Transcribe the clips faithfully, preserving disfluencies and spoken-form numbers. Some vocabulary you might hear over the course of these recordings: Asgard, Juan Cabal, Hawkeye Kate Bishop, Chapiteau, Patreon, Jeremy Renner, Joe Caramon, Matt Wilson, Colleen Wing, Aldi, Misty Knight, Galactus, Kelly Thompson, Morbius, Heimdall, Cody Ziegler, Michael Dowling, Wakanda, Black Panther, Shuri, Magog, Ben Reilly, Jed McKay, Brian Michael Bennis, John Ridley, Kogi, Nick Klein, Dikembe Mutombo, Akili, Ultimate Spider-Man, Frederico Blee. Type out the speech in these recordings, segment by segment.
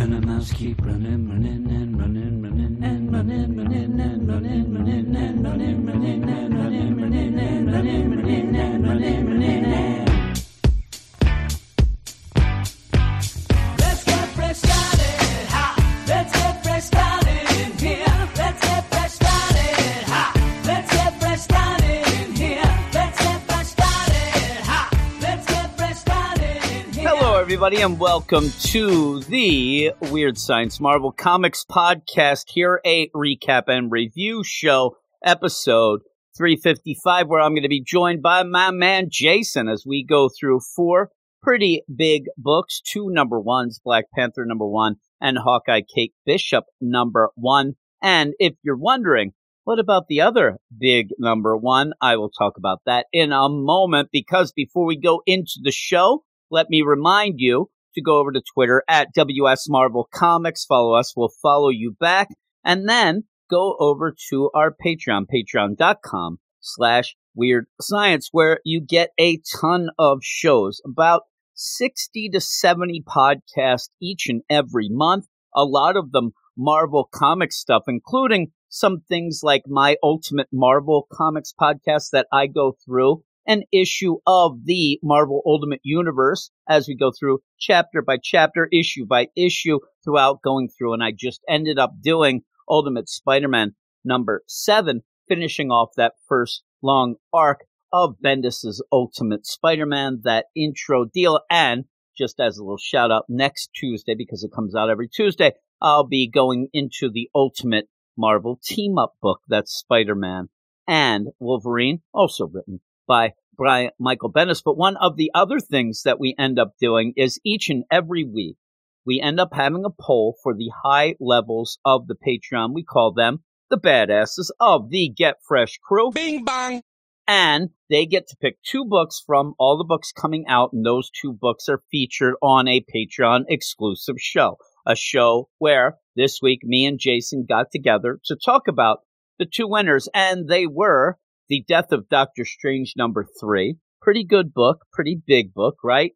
And the mouse keep running, running, and running, running, and running, running, and running, running, and running, running, and running, running, and running, running, and running, running, and everybody, and welcome to the Weird Science Marvel Comics Podcast. Here, a recap and review show, episode three fifty-five, where I'm going to be joined by my man Jason as we go through four pretty big books, two number ones, Black Panther number one, and Hawkeye Kate Bishop number one. And if you're wondering, what about the other big number one? I will talk about that in a moment, because before we go into the show, let me remind you to go over to Twitter at W S Marvel Comics. Follow us. We'll follow you back. And then go over to our Patreon, patreon.com slash weird science, where you get a ton of shows, about sixty to seventy podcasts each and every month. A lot of them Marvel comic stuff, including some things like my Ultimate Marvel Comics podcast that I go through an issue of the Marvel Ultimate Universe as we go through chapter by chapter, issue by issue throughout going through. And I just ended up doing Ultimate Spider-Man number seven, finishing off that first long arc of Bendis's Ultimate Spider-Man, that intro deal. And just as a little shout out, next Tuesday, because it comes out every Tuesday, I'll be going into the Ultimate Marvel team-up book that's Spider-Man and Wolverine, also written by Brian Michael Bennis. But one of the other things that we end up doing is each and every week, we end up having a poll for the high levels of the Patreon. We call them the badasses of the Get Fresh crew. Bing bang! And they get to pick two books from all the books coming out, and those two books are featured on a Patreon exclusive show. A show where this week me and Jason got together to talk about the two winners, and they were The Death of Doctor Strange, number three. Pretty good book. Pretty big book, right?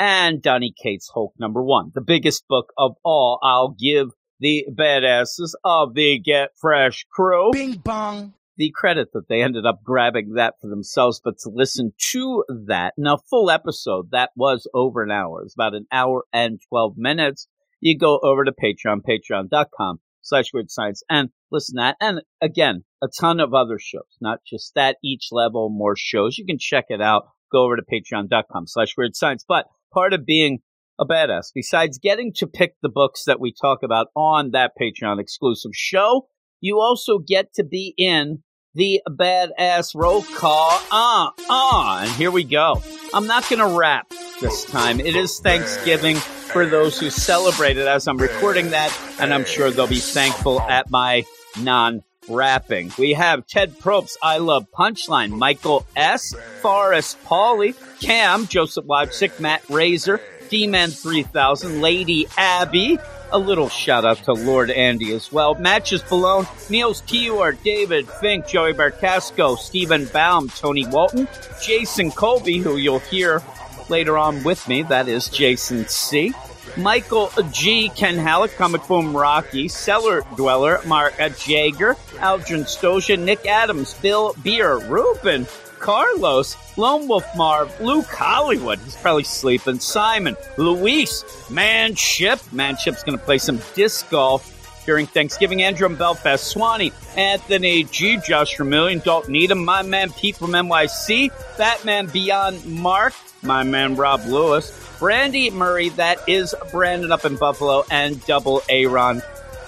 And Donny Cates' Hulk, number one. The biggest book of all. I'll give the badasses of the Get Fresh crew Bing bong the credit that they ended up grabbing that for themselves, but to listen to that. Now, full episode, that was over an hour. It's about an hour and twelve minutes. You go over to Patreon, patreon.com slash weird science, and listen to that. And again, a ton of other shows, not just that, each level, more shows. You can check it out. Go over to patreon.com slash weird science. But part of being a badass, besides getting to pick the books that we talk about on that Patreon exclusive show, you also get to be in the badass roll call. Ah, uh, ah, uh, and here we go. I'm not going to rap this time. It is Thanksgiving for those who celebrate it as I'm recording that, and I'm sure they'll be thankful at my non-rapping. We have Ted Probst, I Love Punchline, Michael S., Forrest Pauley, Cam, Joseph Leipzig, Matt Razor, D-Man three thousand, Lady Abby, a little shout-out to Lord Andy as well, Matches Balone, Niels Kior, David Fink, Joey Barcasco, Stephen Baum, Tony Walton, Jason Colby, who you'll hear later on with me, that is Jason C., Michael G., Ken Halleck, Comic Boom Rocky, Cellar Dweller, Mark Jager, Aldrin Stoja, Nick Adams, Bill Beer, Ruben, Carlos, Lone Wolf Marv, Luke Hollywood, he's probably sleeping, Simon, Luis, Manship, Manship's going to play some disc golf during Thanksgiving, Andrew from Belfast, Swanee, Anthony G., Josh Vermillion, Dalton Needham, my man Pete from N Y C, Batman Beyond Mark, my man Rob Lewis, Brandy Murray, that is Brandon up in Buffalo, and Double Aaron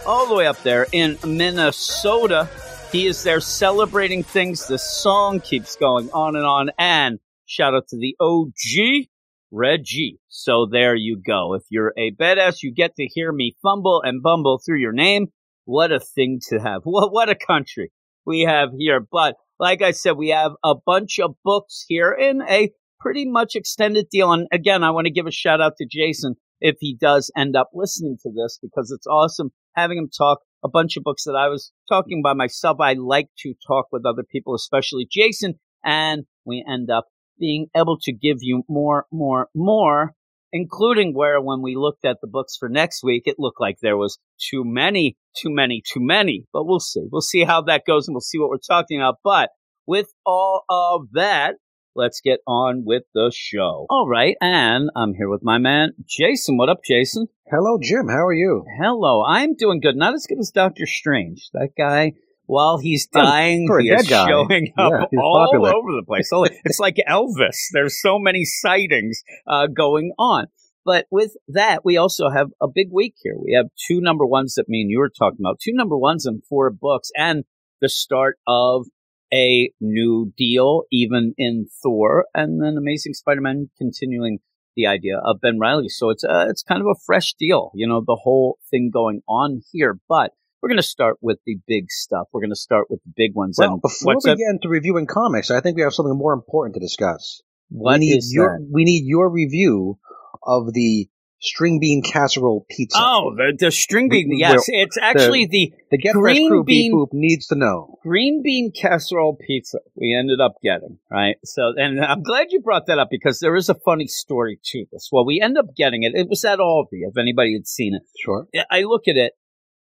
all the way up there in Minnesota. He is there celebrating things. The song keeps going on and on. And shout out to the O G, Reggie. So there you go. If you're a badass, you get to hear me fumble and bumble through your name. What a thing to have. What, what a country we have here. But like I said, we have a bunch of books here in a pretty much extended deal. And again, I want to give a shout out to Jason if he does end up listening to this, because it's awesome having him talk a bunch of books that I was talking by myself. I like to talk with other people, especially Jason, and we end up being able to give you more, more, more including where when we looked at the books for next week, it looked like there was too many, too many, too many. But we'll see. We'll see how that goes, and we'll see what we're talking about. But with all of that, let's get on with the show. All right, and I'm here with my man, Jason. What up, Jason? Hello, Jim. How are you? Hello. I'm doing good. Not as good as Doctor Strange. That guy, while he's dying, oh, he is guy. showing up yeah, all popular. over the place. It's like Elvis. There's so many sightings uh, going on. But with that, we also have a big week here. We have two number ones that me and you were talking about. Two number ones in four books and the start of a new deal, even in Thor, and then Amazing Spider-Man continuing the idea of Ben Reilly. So it's a, it's kind of a fresh deal, you know, the whole thing going on here. But we're going to start with the big stuff. We're going to start with the big ones. Well, and before we get into reviewing comics, I think we have something more important to discuss. What we need is your, that? We need your review of the string bean casserole pizza. Oh, the, the string bean. The, yes, the, it's actually the, the, the Get Fresh Crew Beef Boop needs to know. Green bean casserole pizza we ended up getting, right? So, and I'm glad you brought that up because there is a funny story to this. Well, we end up getting it. It was at Aldi, if anybody had seen it. Sure. I look at it.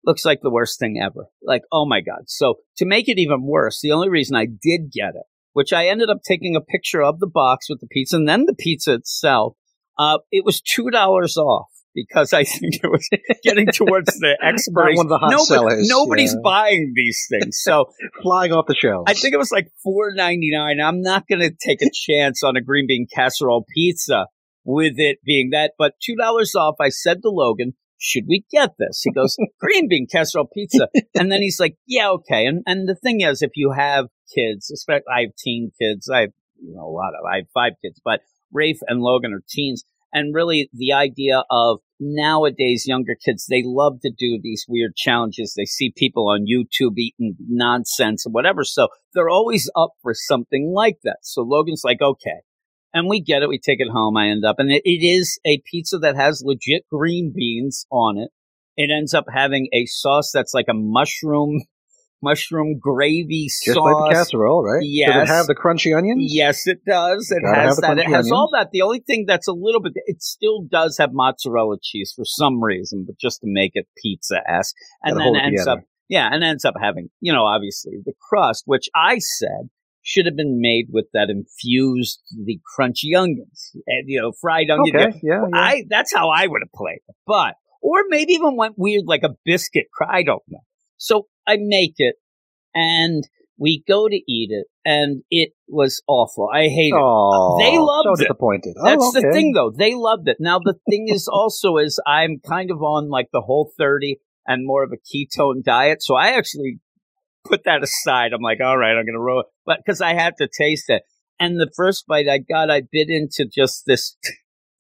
Looks like the worst thing ever. Like, oh my God. So to make it even worse, the only reason I did get it, which I ended up taking a picture of the box with the pizza and then the pizza itself, Uh, it was two dollars off because I think it was getting towards the expiration. One of the hot Nobody, sellers. Nobody's yeah. buying these things. So flying off the shelves. I think it was like four ninety-nine. I'm not going to take a chance on a green bean casserole pizza with it being that. But two dollars off, I said to Logan, should we get this? He goes, green bean casserole pizza. And then he's like, yeah, okay. And and the thing is, if you have kids, especially I have teen kids, I have you know, a lot of, I have five kids, but Rafe and Logan are teens, and really the idea of nowadays younger kids, they love to do these weird challenges. They see people on YouTube eating nonsense and whatever, so they're always up for something like that. So Logan's like, okay, and we get it. We take it home. I end up, and it, it is a pizza that has legit green beans on it. It ends up having a sauce that's like a mushroom Mushroom gravy sauce. Just like the casserole, right? Yes. Does it have the crunchy onions? Yes, it does. It has that. It has onions. All that. The only thing that's a little bit, it still does have mozzarella cheese for some reason, but just to make it pizza-esque. And Gotta then ends together. up, yeah, and ends up having, you know, obviously the crust, which I said should have been made with that infused, the crunchy onions, and, you know, fried onion. Okay. Yeah, yeah. I, that's how I would have played it. But, or maybe even went weird like a biscuit. I don't know. So I make it, and we go to eat it, and it was awful. I hate Aww, it. They loved so it. Disappointed. That's oh, okay. the thing, though. They loved it. Now, the thing is also is I'm kind of on, like, the Whole thirty and more of a ketone diet, so I actually put that aside. I'm like, all right, I'm going to roll it, but because I had to taste it. And the first bite I got, I bit into just this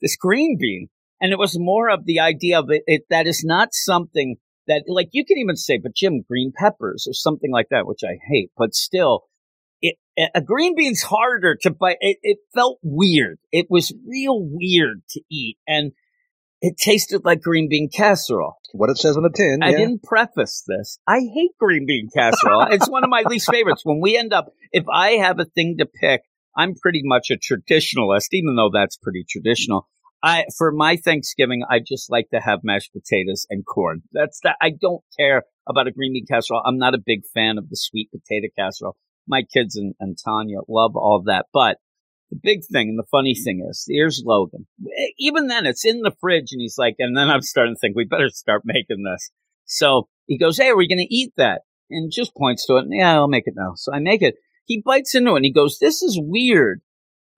this green bean, and it was more of the idea of it, it that is not something – that, like, you can even say, but Jim, green peppers or something like that, which I hate. But still, it, a green bean's harder to buy. It, it felt weird. It was real weird to eat. And it tasted like green bean casserole. What it says on the tin. I yeah. didn't preface this. I hate green bean casserole. It's one of my least favorites. When we end up, if I have a thing to pick, I'm pretty much a traditionalist, even though that's pretty traditional. I for my Thanksgiving, I just like to have mashed potatoes and corn. That's that. I don't care about a green bean casserole. I'm not a big fan of the sweet potato casserole. My kids and, and Tanya love all that. But the big thing and the funny thing is, here's Logan. Even then, it's in the fridge, and he's like, and then I'm starting to think we better start making this. So he goes, "Hey, are we going to eat that?" And just points to it. And, yeah, I'll make it now. So I make it. He bites into it, and he goes, "This is weird."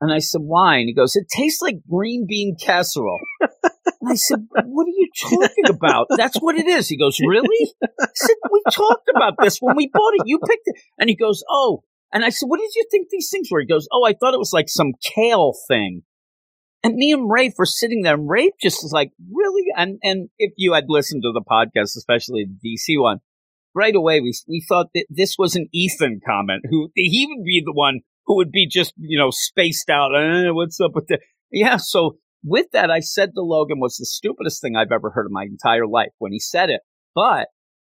And I said, why? And he goes, it tastes like green bean casserole. And I said, what are you talking about? That's what it is. He goes, really? I said, we talked about this when we bought it. You picked it. And he goes, oh. And I said, what did you think these things were? He goes, oh, I thought it was like some kale thing. And me and Rafe were sitting there, and Rafe just was like, really? And and if you had listened to the podcast, especially the D C one, right away we we thought that this was an Ethan comment. Who he would be the one who would be just, you know, spaced out. Eh, what's up with that? Yeah, so with that, I said to Logan was the stupidest thing I've ever heard in my entire life when he said it. But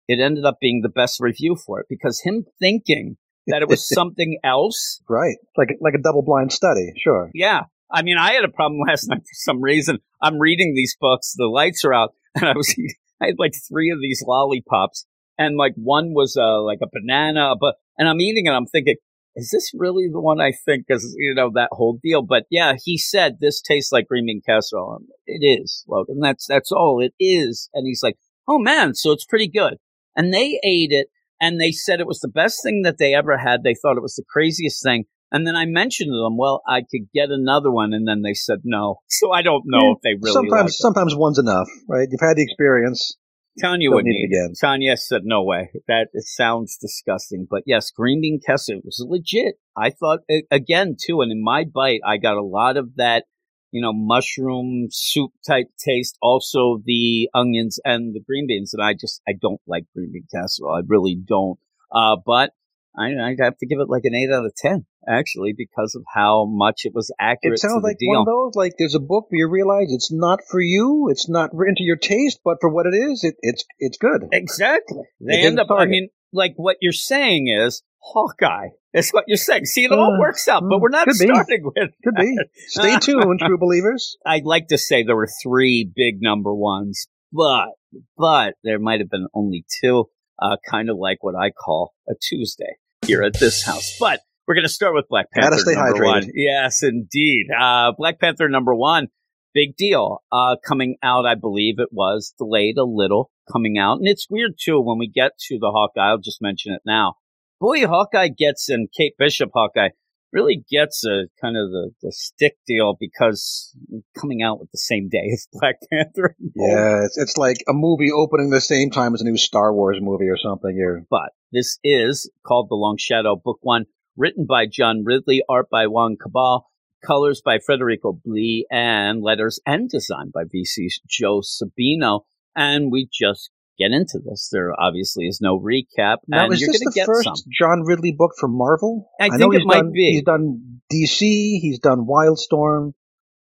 it ended up being the best review for it because him thinking that it was something else. Right. Like, like a double-blind study, sure. Yeah. I mean, I had a problem last night for some reason. I'm reading these books. The lights are out. And I was eating, I had like three of these lollipops. And like one was uh, like a banana. But and I'm eating it. I'm thinking, is this really the one I think is, you know, that whole deal? But yeah, he said, this tastes like green bean casserole. And it is, Logan. That's, that's all it is. And he's like, oh man, so it's pretty good. And they ate it. And they said it was the best thing that they ever had. They thought it was the craziest thing. And then I mentioned to them, well, I could get another one. And then they said no. So I don't know yeah, if they really sometimes, like it. Sometimes one's enough, right? You've had the experience. Tanya would need it again. Tanya said, no way. That it sounds disgusting. But yes, green bean casserole was legit. I thought, again, too, and in my bite, I got a lot of that, you know, mushroom soup type taste, also the onions and the green beans. And I just, I don't like green bean casserole. I really don't. Uh, but I, I have to give it like an eight out of ten, actually, because of how much it was accurate. It sounds to the like deal. One of those, like there's a book where you realize it's not for you. It's not written to your taste, but for what it is, it, it's, it's good. Exactly. They it end up, target. I mean, like what you're saying is, Hawkeye. That's what you're saying. See, it all works out, but we're not Could starting be. with that. Could be. Stay tuned, true believers. I'd like to say there were three big number ones, but but there might have been only two, uh, kind of like what I call a Tuesday here at this house. But we're going to start with Black Panther stay number hydrated. one. Yes, indeed. Uh, Black Panther number one, big deal. Uh, coming out, I believe it was delayed a little coming out. And it's weird, too, when we get to the Hawkeye. I'll just mention it now. Boy, Hawkeye gets, and Kate Bishop Hawkeye really gets a kind of the, the stick deal because coming out with the same day as Black Panther. Yeah, it's, it's like a movie opening the same time as a new Star Wars movie or something here. But this is called The Long Shadow, Book One, written by John Ridley, art by Juan Cabal, colors by Frederico Blee, and letters and design by V C's Joe Sabino. And we just get into this. There obviously is no recap. Now, and is you're this the get first some. John Ridley book for Marvel? I, I think know it might done, be. He's done D C. He's done Wildstorm.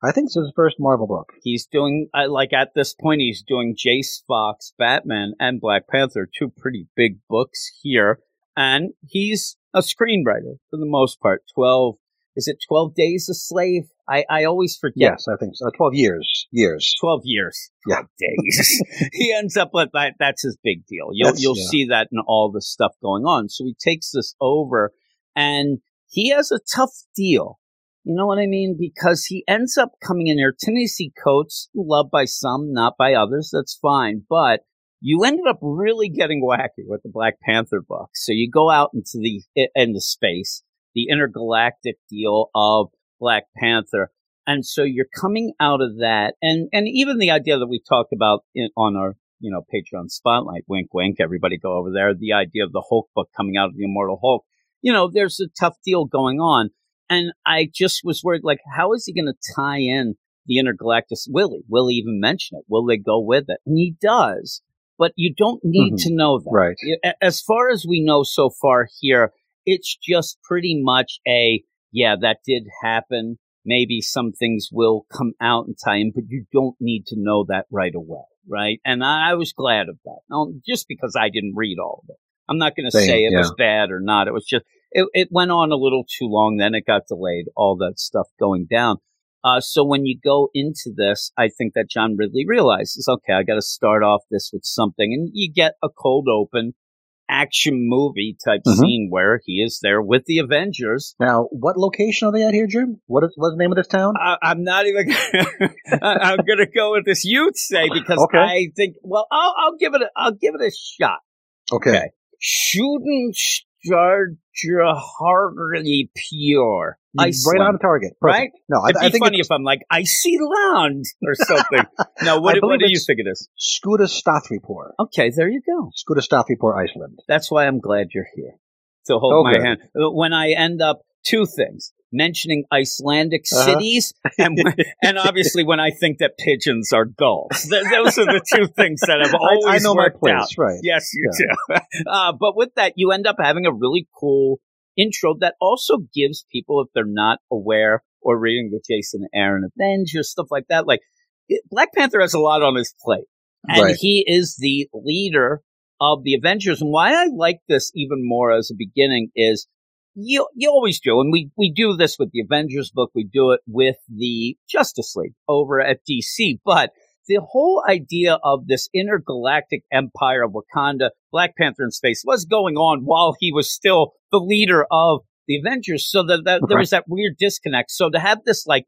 I think this is his first Marvel book. He's doing, uh, like at this point, he's doing Jace Fox, Batman, and Black Panther, two pretty big books here. And he's a screenwriter for the most part. twelve, is it twelve Days a Slave? I, I always forget. Yes, I think so. twelve years. Years. twelve years. twelve yeah. Days. He ends up with that. That's his big deal. You'll, you'll yeah. see that in all the stuff going on. So he takes this over, and he has a tough deal. You know what I mean? Because he ends up coming in here. Tennessee Coates, loved by some, not by others. That's fine. But you ended up really getting wacky with the Black Panther book. So you go out into the into space, the intergalactic deal of Black Panther. And so you're coming out of that. And, and even the idea that we talked about in, on our, you know, Patreon spotlight, wink, wink, everybody go over there. The idea of the Hulk book coming out of the Immortal Hulk, you know, there's a tough deal going on. And I just was worried, like, how is he going to tie in the intergalactic? Will he? Will he even mention it? Will they go with it? And he does, but you don't need mm-hmm. to know that. Right. As far as we know so far here, it's just pretty much a, yeah, that did happen. Maybe some things will come out in time, but you don't need to know that right away, right? And I was glad of that. Now, just because I didn't read all of it. I'm not going to say it yeah. was bad or not. It was just, it, it went on a little too long. Then it got delayed, all that stuff going down. Uh, so when you go into this, I think that John Ridley realizes, okay, I got to start off this with something. And you get a cold open action movie type mm-hmm. scene where he is there with the Avengers. Now, what location are they at here, Jim? What is what's the name of this town? I, I'm not even gonna, I'm going to go with this you'd say because okay. I think well I'll I'll give it a, I'll give it a shot. Okay. okay. Shooting Hardy Pure. Iceland. Right on target. Perfect. Right? No, I, It'd be I think funny if I'm like, I see land or something. Now, what, what do you think it is? Skuta Stathripur. Okay, there you go. Skuta Stathripur, Iceland. That's why I'm glad you're here. So hold okay. my hand. When I end up, two things, mentioning Icelandic uh-huh. cities, and when, and obviously when I think that pigeons are gulls. Th- those are the two things that have always I, I know worked my place, out. Right. Yes, you yeah. do. Uh, but with that, you end up having a really cool intro that also gives people, if they're not aware or reading the Jason Aaron Avengers, stuff like that, like it, Black Panther has a lot on his plate. And right. he is the leader of the Avengers. And why I like this even more as a beginning is You you always do, and we, we do this with the Avengers book. We do it with the Justice League over at D C. But the whole idea of this intergalactic empire of Wakanda, Black Panther in space, was going on while he was still the leader of the Avengers. So that the, there was that weird disconnect. So to have this, like,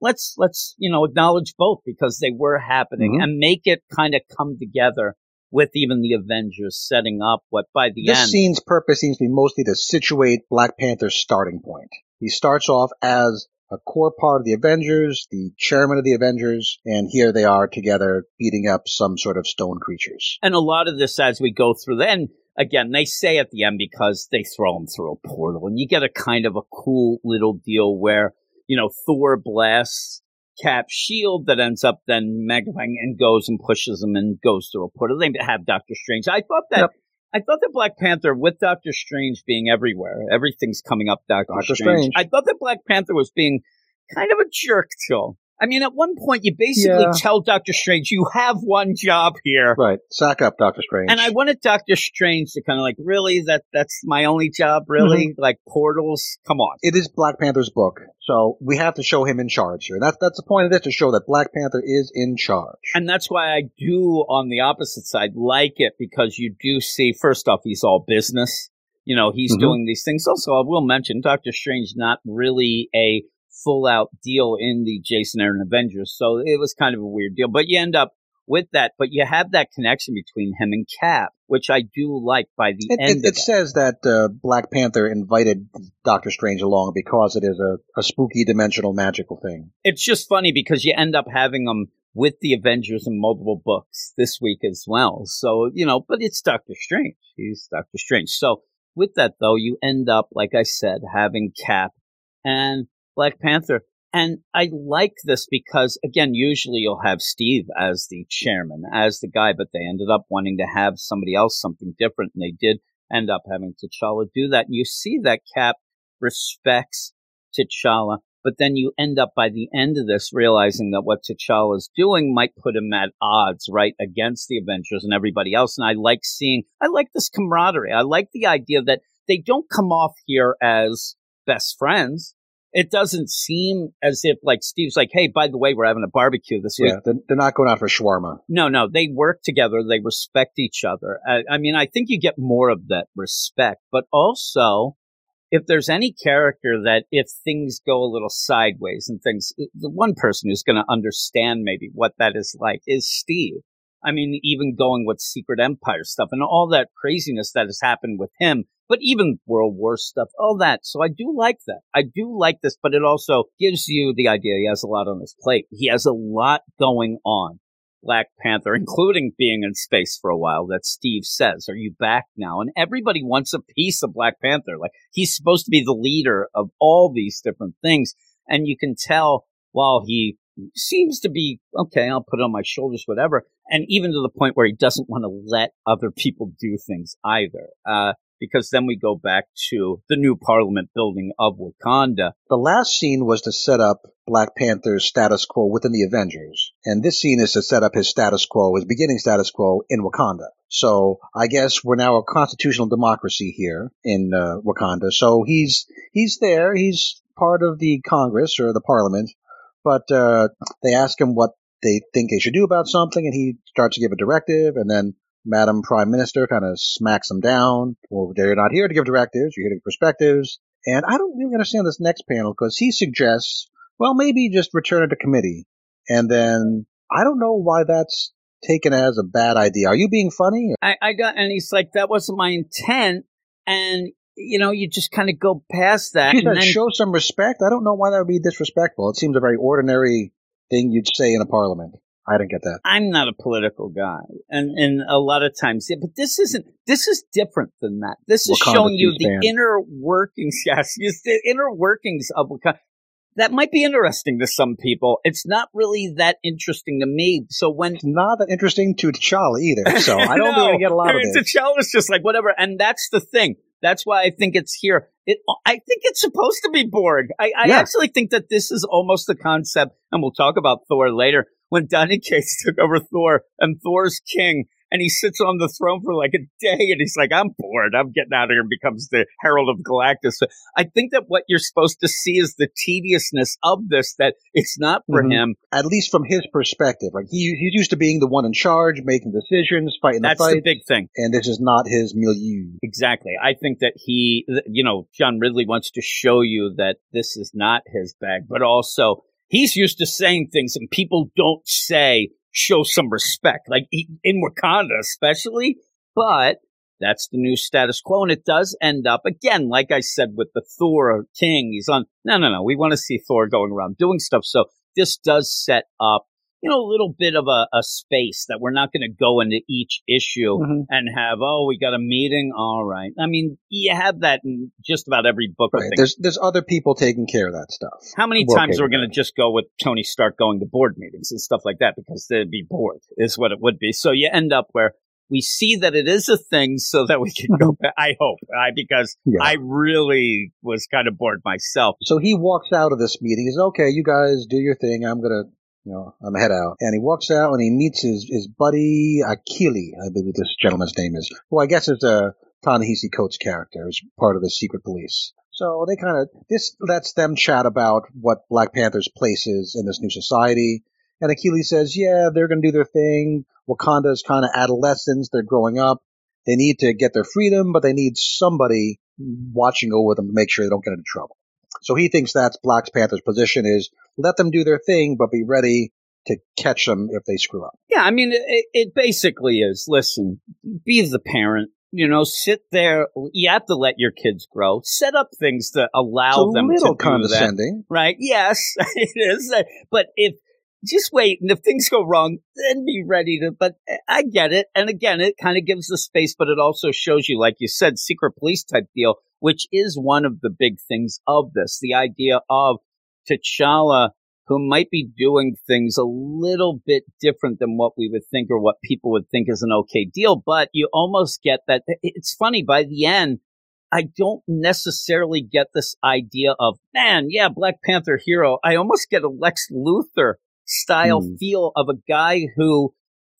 let's let's you know acknowledge both because they were happening, mm-hmm. and make it kind of come together. With even the Avengers setting up what by the this end. This scene's purpose seems to be mostly to situate Black Panther's starting point. He starts off as a core part of the Avengers, the chairman of the Avengers, and here they are together beating up some sort of stone creatures. And a lot of this as we go through, then again, they say at the end because they throw him through a portal, and you get a kind of a cool little deal where, you know, Thor blasts Cap's shield that ends up then magnifying and goes and pushes him and goes through a portal. They have Doctor Strange. I thought that yep. I thought that Black Panther, with Doctor Strange being everywhere, everything's coming up Doctor, Doctor Strange. Strange. I thought that Black Panther was being kind of a jerk, Joel. I mean, at one point you basically yeah. tell Doctor Strange, you have one job here. Right. Sack up, Doctor Strange. And I wanted Doctor Strange to kind of like, really? That that's my only job, really? Mm-hmm. Like portals? Come on. It is Black Panther's book, so we have to show him in charge here. That's that's the point of this, to show that Black Panther is in charge. And that's why I do, on the opposite side, like it, because you do see, first off, he's all business. You know, he's mm-hmm. doing these things. Also, I will mention, Doctor Strange not really a full-out deal in the Jason Aaron Avengers, so it was kind of a weird deal. But you end up with that, but you have that connection between him and Cap, which I do like by the it, end it, of it. It says that uh, Black Panther invited Doctor Strange along because it is a, a spooky dimensional magical thing. It's just funny because you end up having him with the Avengers in multiple books this week as well. So, you know, but it's Doctor Strange. He's Doctor Strange. So with that, though, you end up, like I said, having Cap and Black Panther. And I like this because, again, usually you'll have Steve as the chairman, as the guy, but they ended up wanting to have somebody else, something different, and they did end up having T'Challa do that. And you see that Cap respects T'Challa, but then you end up by the end of this realizing that what T'Challa's doing might put him at odds, right, against the Avengers and everybody else. And I like seeing, I like this camaraderie. I like the idea that they don't come off here as best friends. It doesn't seem as if, like, Steve's like, hey, by the way, we're having a barbecue this yeah, week. They're, they're not going out for shawarma. No, no. They work together. They respect each other. I, I mean, I think you get more of that respect. But also, if there's any character that if things go a little sideways and things, the one person who's going to understand maybe what that is like is Steve. I mean, even going with Secret Empire stuff and all that craziness that has happened with him, but even World War stuff, all that. So I do like that. I do like this, but it also gives you the idea he has a lot on his plate. He has a lot going on, Black Panther, including being in space for a while, that Steve says, are you back now? And everybody wants a piece of Black Panther. Like, he's supposed to be the leader of all these different things. And you can tell while he seems to be, okay, I'll put it on my shoulders, whatever. And even to the point where he doesn't want to let other people do things either. Uh, because then we go back to the new parliament building of Wakanda. The last scene was to set up Black Panther's status quo within the Avengers. And this scene is to set up his status quo, his beginning status quo in Wakanda. So I guess we're now a constitutional democracy here in uh, Wakanda. So he's he's there. He's part of the Congress or the parliament. But uh, they ask him what they think they should do about something, and he starts to give a directive, and then Madam Prime Minister kind of smacks him down. Well, they're not here to give directives, you're here to give perspectives. And I don't really understand this next panel, because he suggests, well, maybe just return it to committee. And then I don't know why that's taken as a bad idea. Are you being funny? I, I got, and he's like, that wasn't my intent, and you know, you just kind of go past that. You and then show some respect. I don't know why that would be disrespectful. It seems a very ordinary thing you'd say in a parliament. I didn't get that. I'm not a political guy, and and a lot of times, yeah, but this isn't. This is different than that. This is Wakanda showing you the inner workings. Yes, the inner workings of Wakanda. That might be interesting to some people. It's not really that interesting to me. So when it's not that interesting to T'Challa either. So I don't no, think I get a lot I mean, of it. T'Challa's just like whatever, and that's the thing. That's why I think it's here. It, I think it's supposed to be Borg. I, I yeah. actually think that this is almost the concept, and we'll talk about Thor later, when Donny Cates took over Thor and Thor's king, and he sits on the throne for like a day, and he's like, I'm bored. I'm getting out of here, and becomes the Herald of Galactus. So I think that what you're supposed to see is the tediousness of this, that it's not for mm-hmm. him. At least from his perspective. Like he, he's used to being the one in charge, making decisions, fighting That's the fight. That's the big thing. And this is not his milieu. Exactly. I think that he, you know, John Ridley wants to show you that this is not his bag, but also he's used to saying things and people don't say, show some respect, like in Wakanda especially, but that's the new status quo. And it does end up, again, like I said, with the Thor King, he's on, no, no, no, we want to see Thor going around doing stuff. So this does set up, you know, a little bit of a, a space that we're not going to go into each issue mm-hmm. and have, oh, we got a meeting. All right. I mean, you have that in just about every book. Right. I think. There's there's other people taking care of that stuff. How many More times are we going to just go with Tony Stark going to board meetings and stuff like that? Because they'd be bored is what it would be. So you end up where we see that it is a thing so that we can go back. I hope, I, because yeah. I really was kind of bored myself. So he walks out of this meeting. He's, okay, you guys do your thing. I'm going to. You know, I'm head out. And he walks out and he meets his, his buddy, Akili, I believe this gentleman's name is, who I guess is a Ta-Nehisi Coates character, who's part of the secret police. So they kind of, this lets them chat about what Black Panther's place is in this new society. And Akili says, yeah, they're going to do their thing. Wakanda's kind of adolescents. They're growing up. They need to get their freedom, but they need somebody watching over them to make sure they don't get into trouble. So he thinks that's Black Panther's position is let them do their thing, but be ready to catch them if they screw up. Yeah, I mean, it, it basically is, listen, be the parent, you know, sit there. You have to let your kids grow. Set up things to allow them to do that. It's a little condescending. Right, yes, it is. But if just wait, and if things go wrong, then be ready to, but I get it. And again, it kind of gives the space, but it also shows you, like you said, secret police type deal, which is one of the big things of this, the idea of T'Challa, who might be doing things a little bit different than what we would think or what people would think is an okay deal. But you almost get that. It's funny, by the end, I don't necessarily get this idea of, man, yeah, Black Panther hero. I almost get a Lex Luthor style mm. feel of a guy who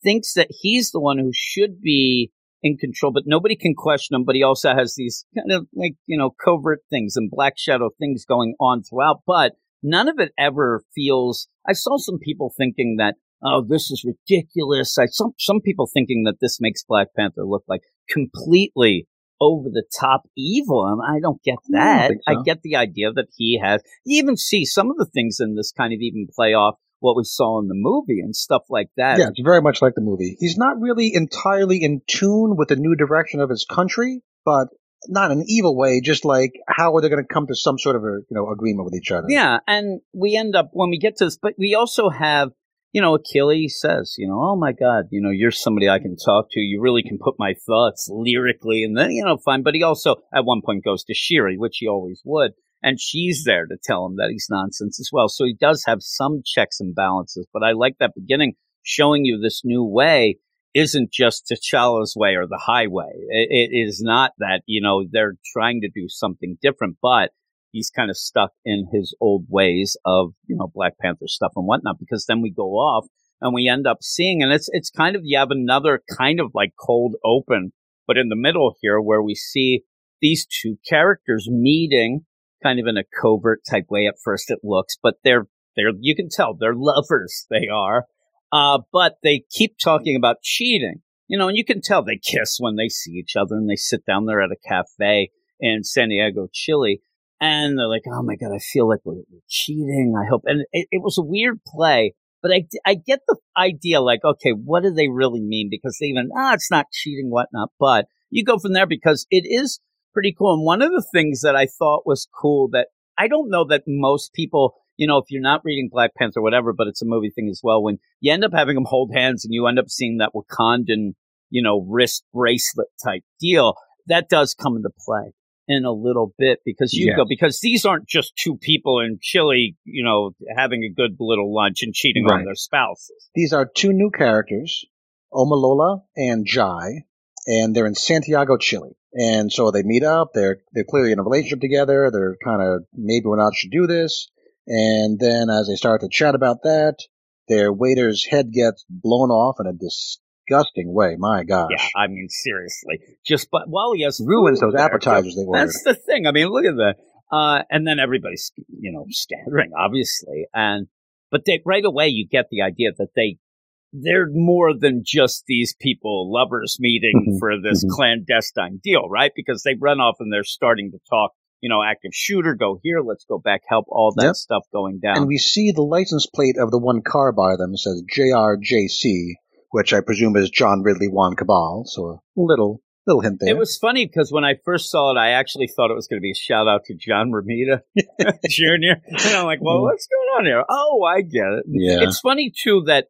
thinks that he's the one who should be in control, but nobody can question him. But he also has these kind of like, you know, covert things and Black Shadow things going on throughout. But none of it ever feels, I saw some people thinking that, oh, this is ridiculous. I saw some people thinking that this makes Black Panther look like completely over the top evil. And I don't get that. I, so. I get the idea that he has, you even see some of the things in this kind of even play off what we saw in the movie and stuff like that. Yeah, it's very much like the movie. He's not really entirely in tune with the new direction of his country, but not in an evil way, just like how are they going to come to some sort of a, you know, agreement with each other? Yeah, and we end up, when we get to this, but we also have, you know, Achilles says, you know, oh my God, you know, you're somebody I can talk to. You really can put my thoughts lyrically and then, you know, fine. But he also at one point goes to Shiri, which he always would. And she's there to tell him that he's nonsense as well. So he does have some checks and balances. But I like that beginning, showing you this new way isn't just T'Challa's way or the highway. It, it is not that, you know, they're trying to do something different, but he's kind of stuck in his old ways of, you know, Black Panther stuff and whatnot, because then we go off and we end up seeing, and it's, it's kind of, you have another kind of like cold open, but in the middle here where we see these two characters meeting. Kind of in a covert type way at first it looks, but they're, they're, you can tell they're lovers. They are, uh, but they keep talking about cheating, you know, and you can tell they kiss when they see each other and they sit down there at a cafe in San Diego, Chile. And they're like, oh my God, I feel like we're, we're cheating. I hope. And it, it was a weird play, but I, I get the idea like, okay, what do they really mean? Because they even, ah, oh, it's not cheating, whatnot, but you go from there because it is pretty cool. And one of the things that I thought was cool that I don't know that most people, you know, if you're not reading Black Panther or whatever, but it's a movie thing as well, when you end up having them hold hands and you end up seeing that Wakandan, you know, wrist bracelet type deal, that does come into play in a little bit because you yes. go, because these aren't just two people in Chile, you know, having a good little lunch and cheating right. on their spouses. These are two new characters, Omalola and Jai, and they're in Santiago, Chile. And so they meet up. They're they're clearly in a relationship together. They're kind of, maybe we're not should do this. And then as they start to chat about that, their waiter's head gets blown off in a disgusting way. My gosh. Yeah, I mean, seriously. Just, but while he has ruins those there, appetizers they ordered. That's the thing. I mean, look at that. Uh, and then everybody's, you know, scattering, obviously. And, but they, right away, you get the idea that they, they're more than just these people lovers meeting for this clandestine deal, right? Because they run off and they're starting to talk, you know, active shooter, go here, let's go back, help, all that yep. stuff going down. And we see the license plate of the one car by them says J R J C, which I presume is John Ridley, Juan Cabal, so a little, little hint there. It was funny because when I first saw it, I actually thought it was going to be a shout-out to John Romita Junior And I'm like, well, what's going on here? Oh, I get it. Yeah. It's funny, too, that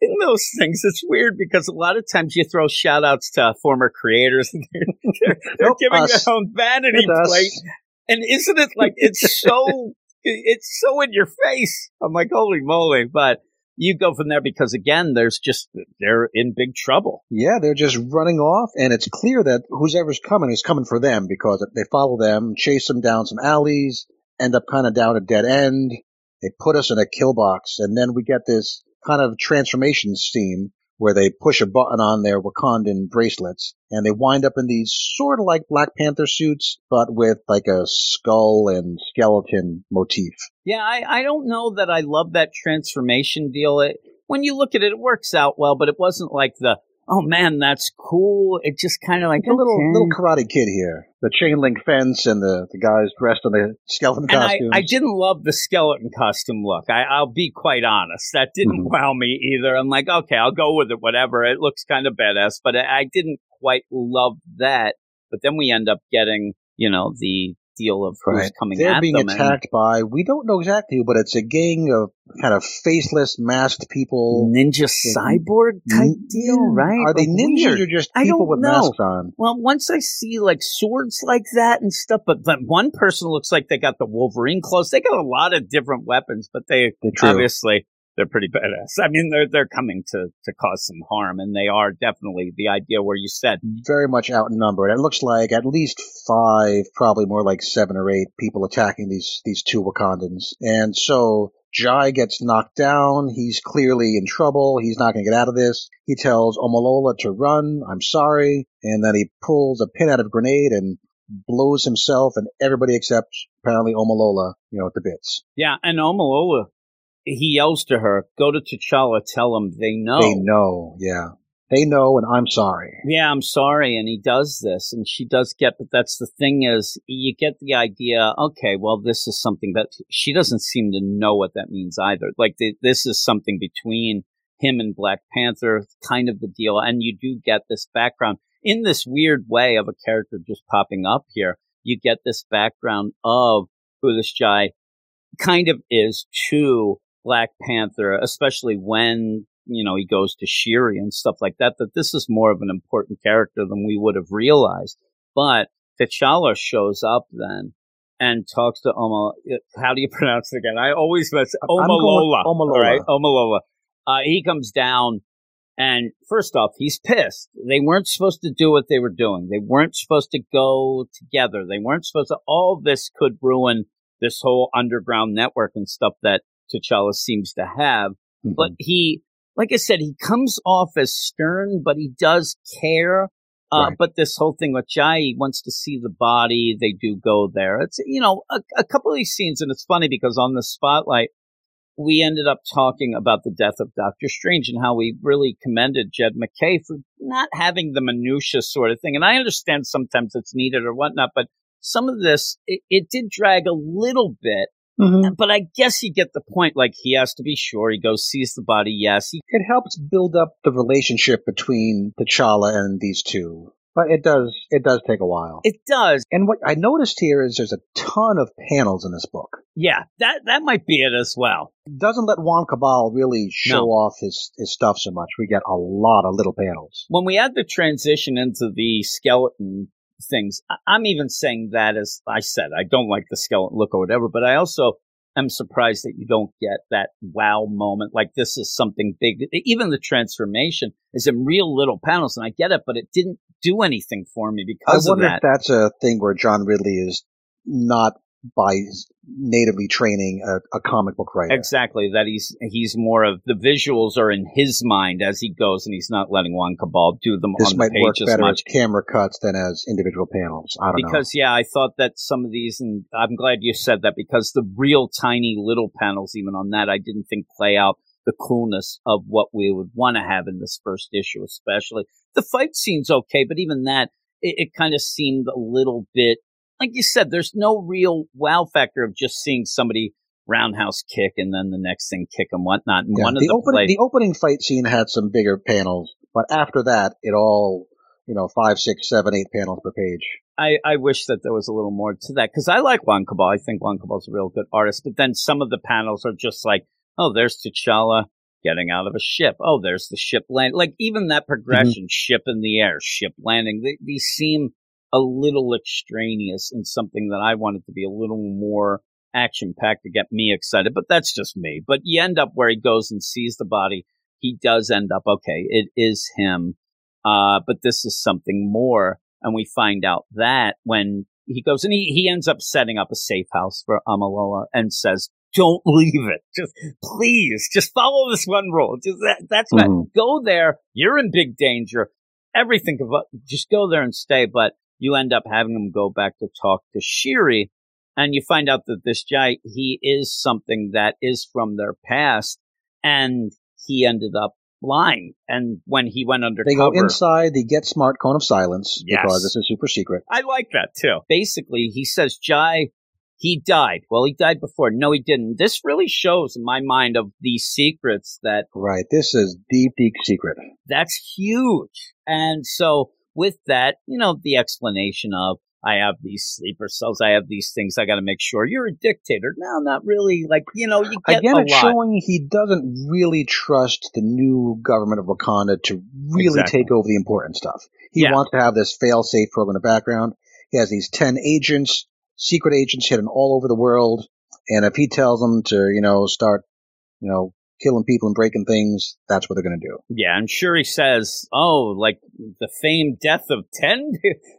in those things, it's weird because a lot of times you throw shout outs to former creators and they're, they're, they're nope, giving us. their own vanity it's plate. Us. And isn't it like, it's so, it's so in your face. I'm like, holy moly. But you go from there because again, there's just, they're in big trouble. Yeah. They're just running off. And it's clear that whoever's coming is coming for them because they follow them, chase them down some alleys, end up kind of down a dead end. They put us in a kill box. And then we get this kind of transformation scene where they push a button on their Wakandan bracelets and they wind up in these sort of like Black Panther suits, but with like a skull and skeleton motif. Yeah, I, I don't know that I love that transformation deal. It, when you look at it, it works out well, but it wasn't like the, oh man, that's cool. It just kind of like a little little Karate Kid here. The chain link fence and the, the guys dressed in the skeleton and costumes. I, I didn't love the skeleton costume look. I, I'll be quite honest. That didn't wow me either. I'm like, okay, I'll go with it, whatever. It looks kind of badass, but I didn't quite love that. But then we end up getting, you know, the deal of who's right. coming They're at them. They're being attacked and, by, we don't know exactly who, but it's a gang of kind of faceless, masked people. Ninja cyborg type nin- deal, right? Are they ninjas or just people with know. masks on? Well, once I see like swords like that and stuff, but, but one person looks like they got the Wolverine clothes. They got a lot of different weapons, but they they're obviously, they're pretty badass. I mean, they're they're coming to, to cause some harm, and they are definitely the idea where you said. Very much outnumbered. It looks like at least five, probably more like seven or eight people attacking these, these two Wakandans. And so Jai gets knocked down. He's clearly in trouble. He's not going to get out of this. He tells Omolola to run. I'm sorry. And then he pulls a pin out of a grenade and blows himself and everybody except apparently Omolola, you know, at the bits. Yeah, and Omolola. He yells to her, go to T'Challa, tell him they know. They know, yeah. They know, and I'm sorry. Yeah, I'm sorry, and he does this, and she does get, but that's the thing is, you get the idea, okay, well, this is something that, she doesn't seem to know what that means either. Like, the, this is something between him and Black Panther, kind of the deal, and you do get this background. In this weird way of a character just popping up here, you get this background of who this guy kind of is to Black Panther, especially when, you know, he goes to Shuri and stuff like that, that this is more of an important character than we would have realized. But T'Challa shows up then and talks to Oma. How do you pronounce it again? I always mess up. Omolola. Omolola. Right? Omolola. Uh, he comes down and first off, he's pissed. They weren't supposed to do what they were doing. They weren't supposed to go together. They weren't supposed to. All this could ruin this whole underground network and stuff that T'Challa seems to have, mm-hmm. but he, like I said, he comes off as stern, but he does care. Uh, right. But this whole thing with Jai, he wants to see the body. They do go there. It's, you know, a, a couple of these scenes, and it's funny because on the spotlight, we ended up talking about the death of Doctor Strange and how we really commended Jed McKay for not having the minutia sort of thing. And I understand sometimes it's needed or whatnot, but some of this, it, it did drag a little bit. Mm-hmm. But I guess you get the point, like, he has to be sure. He goes, sees the body, yes. He- it helps build up the relationship between T'Challa and these two. But it does it does take a while. It does. And what I noticed here is there's a ton of panels in this book. Yeah, that that might be it as well. It doesn't let Juan Cabal really show no. off his, his stuff so much. We get a lot of little panels. When we had the transition into the skeleton things. I'm even saying that as I said, I don't like the skeleton look or whatever, but I also am surprised that you don't get that wow moment. Like this is something big. Even the transformation is in real little panels, and I get it, but it didn't do anything for me because of that. I wonder if that's a thing where John Ridley is not by natively training a, a comic book writer. Exactly, that he's he's more of the visuals are in his mind as he goes, and he's not letting Juan Cabal do them this on the page as much. This might work better as camera cuts than as individual panels. I don't because, know. Because, yeah, I thought that some of these, and I'm glad you said that, because the real tiny little panels, even on that, I didn't think play out the coolness of what we would want to have in this first issue, especially. The fight scene's okay, but even that, it, it kind of seemed a little bit, like you said, there's no real wow factor of just seeing somebody roundhouse kick and then the next thing kick and whatnot. And yeah, one the, of the, opening, play- the opening fight scene had some bigger panels, but after that, it all, you know, five, six, seven, eight panels per page. I, I wish that there was a little more to that, because I like Juan Cabal. I think Juan Cabal's a real good artist, but then some of the panels are just like, oh, there's T'Challa getting out of a ship. Oh, there's the ship landing. Like, even that progression, mm-hmm. ship in the air, ship landing, they, these seem a little extraneous and something that I wanted to be a little more action-packed to get me excited. But that's just me. But you end up where he goes and sees the body. He does end up, okay, it is him. Uh, but this is something more. And we find out that when he goes and he, he ends up setting up a safe house for Amalola and says, don't leave it. Just please, just follow this one rule. Just that, that's mm-hmm. what, go there. You're in big danger. Everything. Just go there and stay. But you end up having him go back to talk to Shiri. And you find out that this guy, he is something that is from their past. And he ended up lying. And when he went undercover. They go inside the Get Smart Cone of Silence. Yes. Because it's a super secret. I like that, too. Basically, he says, Jai, he died. Well, he died before. No, he didn't. This really shows in my mind of these secrets that... Right. This is deep, deep secret. That's huge. And so with that, you know, the explanation of, I have these sleeper cells. I have these things. I got to make sure you're a dictator. No, not really. Like, you know, you get Again, a lot. Again, it's showing he doesn't really trust the new government of Wakanda to really exactly. take over the important stuff. He yeah. wants to have this fail-safe program in the background. He has these ten agents. Secret agents hidden all over the world, and if he tells them to, you know, start, you know, killing people and breaking things, that's what they're going to do. Yeah, I'm sure he says, oh, like the famed death of ten?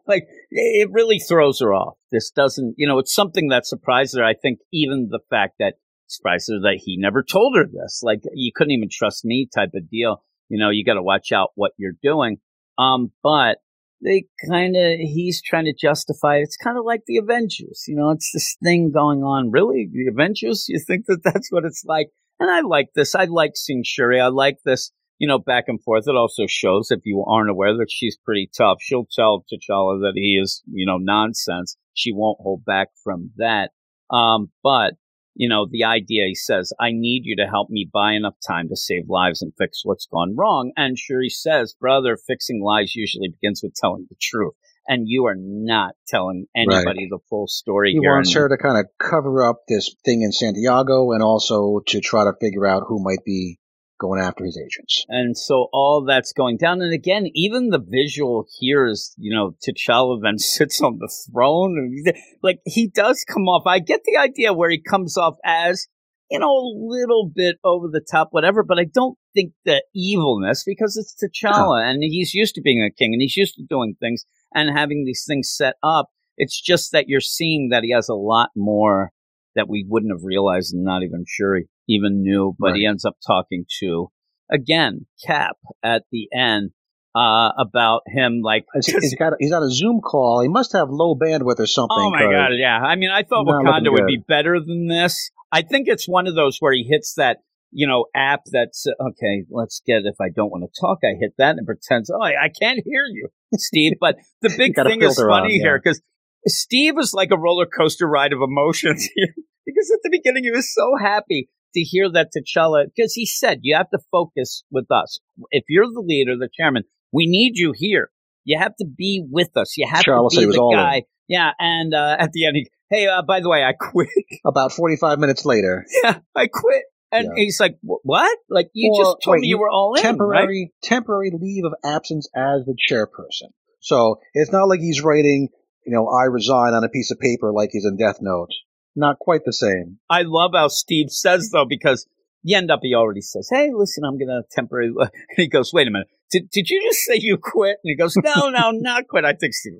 Like, it really throws her off. This doesn't, you know, it's something that surprised her. I think even the fact that surprised her that he never told her this. Like, you couldn't even trust me type of deal. You know, you got to watch out what you're doing. Um, but... They kind of, he's trying to justify it. It's kind of like the Avengers, you know, it's this thing going on. Really? The Avengers? You think that that's what it's like? And I like this. I like seeing Shuri. I like this, you know, back and forth. It also shows, if you aren't aware, that she's pretty tough. She'll tell T'Challa that he is, you know, nonsense. She won't hold back from that. Um, but, you know, the idea, he says, I need you to help me buy enough time to save lives and fix what's gone wrong. And Shuri says, brother, fixing lies usually begins with telling the truth. And you are not telling anybody right. the full story he here. He wants her to kind of cover up this thing in Santiago and also to try to figure out who might be going after his agents. And so all that's going down. And again, even the visual here is, you know, T'Challa then sits on the throne. And, like, he does come off. I get the idea where he comes off as, you know, a little bit over the top, whatever. But I don't think the evilness, because it's T'Challa. Yeah. And he's used to being a king. And he's used to doing things and having these things set up. It's just that you're seeing that he has a lot more that we wouldn't have realized, and not even sure he even knew, but right. he ends up talking to, again, Cap at the end uh, about him. Like he's, got a, he's on a Zoom call. He must have low bandwidth or something. Oh, my God, yeah. I mean, I thought Wakanda would be better than this. I think it's one of those where he hits that, you know, app that's, okay, let's get, if I don't want to talk, I hit that and pretends, oh, I, I can't hear you, Steve. But the big thing is funny on, yeah. here, because Steve is like a roller coaster ride of emotions here, because at the beginning he was so happy to hear that T'Challa, because he said, you have to focus with us. If you're the leader, the chairman, we need you here. You have to be with us. You have Charles to be the guy. In. Yeah, and uh, at the end, he, hey, uh, by the way, I quit. About forty-five minutes later. Yeah, I quit. And yeah. he's like, what? Like, you or, just told wait, me you were all temporary, in, right? Temporary leave of absence as the chairperson. So it's not like he's writing... You know, I resign on a piece of paper like he's in Death Note. Not quite the same. I love how Steve says, though, because you end up, he already says, hey, listen, I'm going to temporarily. And he goes, wait a minute. Did did you just say you quit? And he goes, no, no, not quit. I think Steve,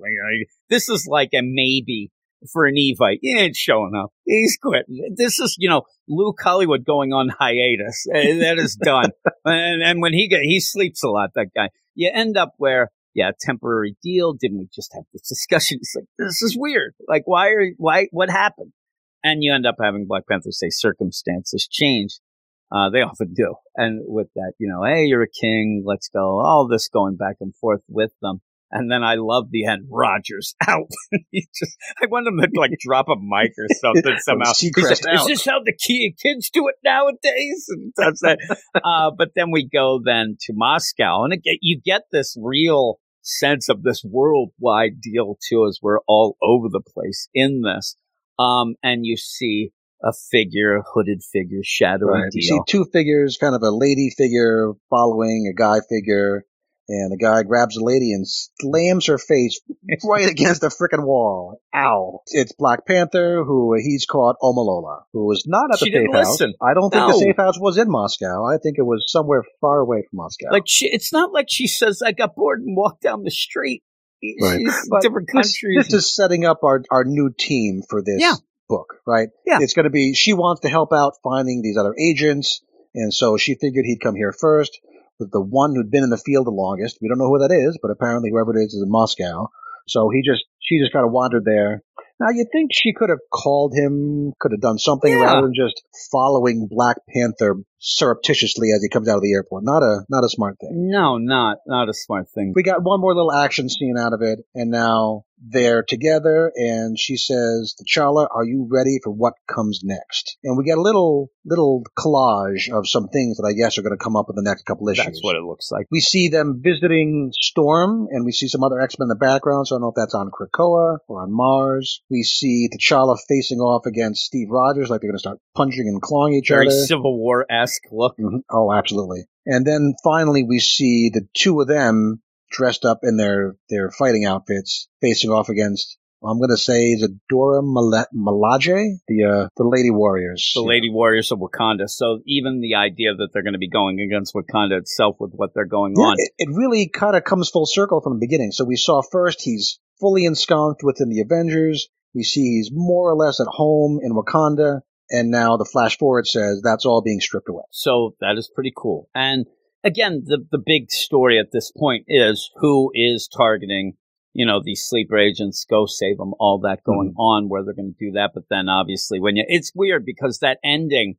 this is like a maybe. for a knee fight. He ain't showing up. He's quitting. This is, you know, Luke Hollywood going on hiatus. That is done. and, and when he get, he sleeps a lot, that guy. You end up where, yeah, temporary deal. Didn't we just have this discussion? It's like, this is weird. Like, why are, why, what happened? And you end up having Black Panther say circumstances change. Uh, they often do. And with that, you know, hey, you're a king. Let's go. All this going back and forth with them. And then I love the end. Roger's out. He just, I want him to like drop a mic or something somehow. She crashed out. Is this how the kids do it nowadays? And that's that. uh, but then we go then to Moscow, and it, you get this real sense of this worldwide deal too, as we're all over the place in this. Um, and you see a figure, a hooded figure, shadowy right. deal. You see two figures, kind of a lady figure following a guy figure. And the guy grabs a lady and slams her face right against the frickin' wall. Ow. It's Black Panther, who he's caught Omolola, who was not at the she safe didn't house. Listen. I don't think no. the safe house was in Moscow. I think it was somewhere far away from Moscow. Like she, it's not like she says, I got bored and walked down the street. Right. She's but different countries. This, this is setting up our, our new team for this yeah. book, right? Yeah. It's going to be, she wants to help out finding these other agents. And so she figured he'd come here first. The one who'd been in the field the longest. We don't know who that is, but apparently whoever it is is in Moscow. So he just, she just kind of wandered there. Now, you'd think she could have called him, could have done something yeah. rather than just following Black Panther surreptitiously as he comes out of the airport. Not a, not a smart thing. No, not, not a smart thing. We got one more little action scene out of it, and now they're together, and she says, T'Challa, are you ready for what comes next? And we get a little, little collage of some things that I guess are going to come up in the next couple issues. That's what it looks like. We see them visiting Storm, and we see some other X-Men in the background, so I don't know if that's on Krakoa or on Mars. We see T'Challa facing off against Steve Rogers, like they're going to start punching and clawing each Very other. Very Civil War-esque look. Mm-hmm. Oh, absolutely. And then finally we see the two of them dressed up in their, their fighting outfits, facing off against, I'm going to say, is it Dora Mil- Milaje? The, uh, the Lady Warriors. The Lady know. Warriors of Wakanda. So even the idea that they're going to be going against Wakanda itself with what they're going yeah, on. It, it really kind of comes full circle from the beginning. So we saw first he's fully ensconced within the Avengers. We see he's more or less at home in Wakanda. And now the flash forward says that's all being stripped away. So that is pretty cool. And again, the the big story at this point is who is targeting, you know, these sleeper agents, go save them, all that going mm-hmm. on, where they're going to do that. But then obviously when you, it's weird because that ending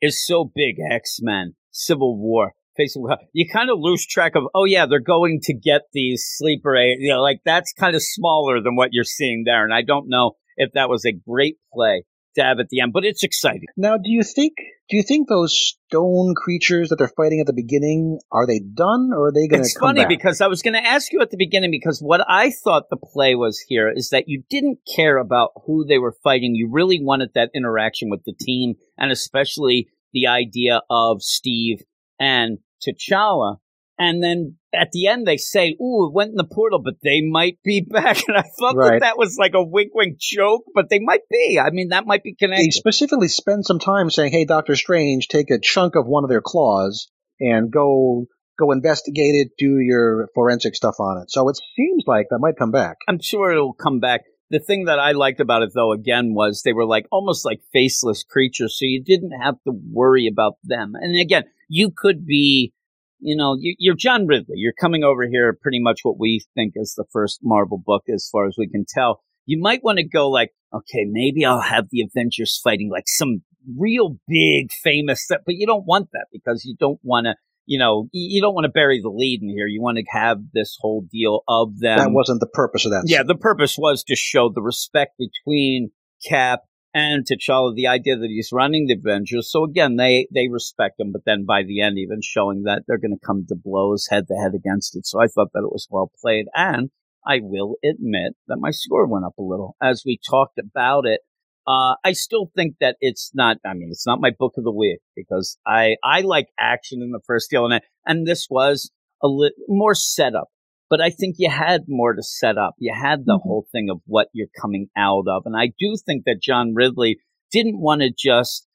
is so big, X-Men, Civil War, facing, you kind of lose track of, oh yeah, they're going to get these sleeper agents, you know, like that's kind of smaller than what you're seeing there. And I don't know if that was a great play to have at the end, but it's exciting. Now, do you think... Do you think those stone creatures that they're fighting at the beginning, are they done or are they going to come back? It's funny because I was going to ask you at the beginning, because what I thought the play was here is that you didn't care about who they were fighting. You really wanted that interaction with the team, and especially the idea of Steve and T'Challa. And then at the end, they say, ooh, it went in the portal, but they might be back. And I thought right. that that was like a wink-wink joke, but they might be. I mean, that might be connected. They specifically spend some time saying, hey, Doctor Strange, take a chunk of one of their claws and go go investigate it, do your forensic stuff on it. So it seems like that might come back. I'm sure it'll come back. The thing that I liked about it, though, again, was they were like almost like faceless creatures, so you didn't have to worry about them. And again, you could be... You know, you're John Ridley. You're coming over here pretty much what we think is the first Marvel book, as far as we can tell. You might want to go like, okay, maybe I'll have the Avengers fighting like some real big famous stuff, but you don't want that because you don't want to, you know, you don't want to bury the lead in here. You want to have this whole deal of them. That wasn't the purpose of that. Yeah, the purpose was to show the respect between Cap and T'Challa, the idea that he's running the Avengers. So again, they, they respect him, but then by the end, even showing that they're going to come to blows head to head against it. So I thought that it was well played. And I will admit that my score went up a little as we talked about it. Uh, I still think that it's not, I mean, it's not my book of the week because I, I like action in the first deal. And, and this was a li- more setup. But I think you had more to set up. You had the mm-hmm. whole thing of what you're coming out of. And I do think that John Ridley didn't want to just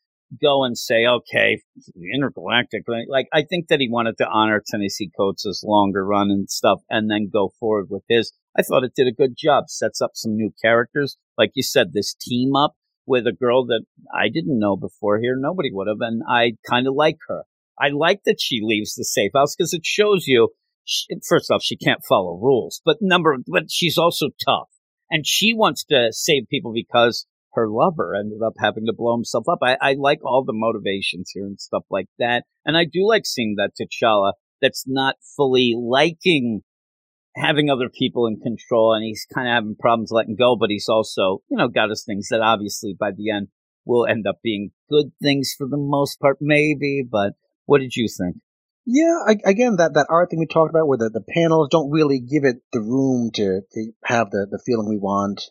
go and say, okay, intergalactic. Like, I think that he wanted to honor Tennessee Coates' longer run and stuff and then go forward with his. I thought it did a good job. Sets up some new characters. Like you said, this team up with a girl that I didn't know before here. Nobody would have. And I kind of like her. I like that she leaves the safe house because it shows you, she, first off, she can't follow rules. But number, but she's also tough. And she wants to save people because her lover ended up having to blow himself up. I, I like all the motivations here and stuff like that. And I do like seeing that T'Challa that's not fully liking having other people in control, and he's kind of having problems letting go, but he's also, you know, got his things that obviously by the end will end up being good things for the most part, maybe. But what did you think? Yeah, I, again, that, that art thing we talked about where the, the panels don't really give it the room to, to have the, the feeling we want.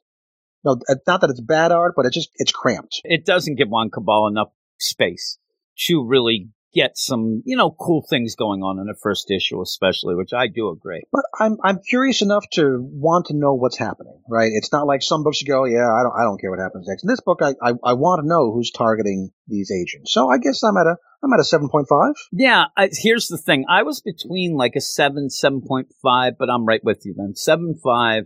No, not that it's bad art, but it's just, it's cramped. It doesn't give Juan Cabal enough space to really get some, you know, cool things going on in the first issue, especially, which I do agree. But I'm I'm curious enough to want to know what's happening, right? It's not like some books you go, yeah, I don't I don't care what happens next. In this book, I I, I want to know who's targeting these agents. So I guess I'm at a I'm at a seven point five. Yeah, I, here's the thing: I was between like a seven, seven point five, but I'm right with you then, seven five,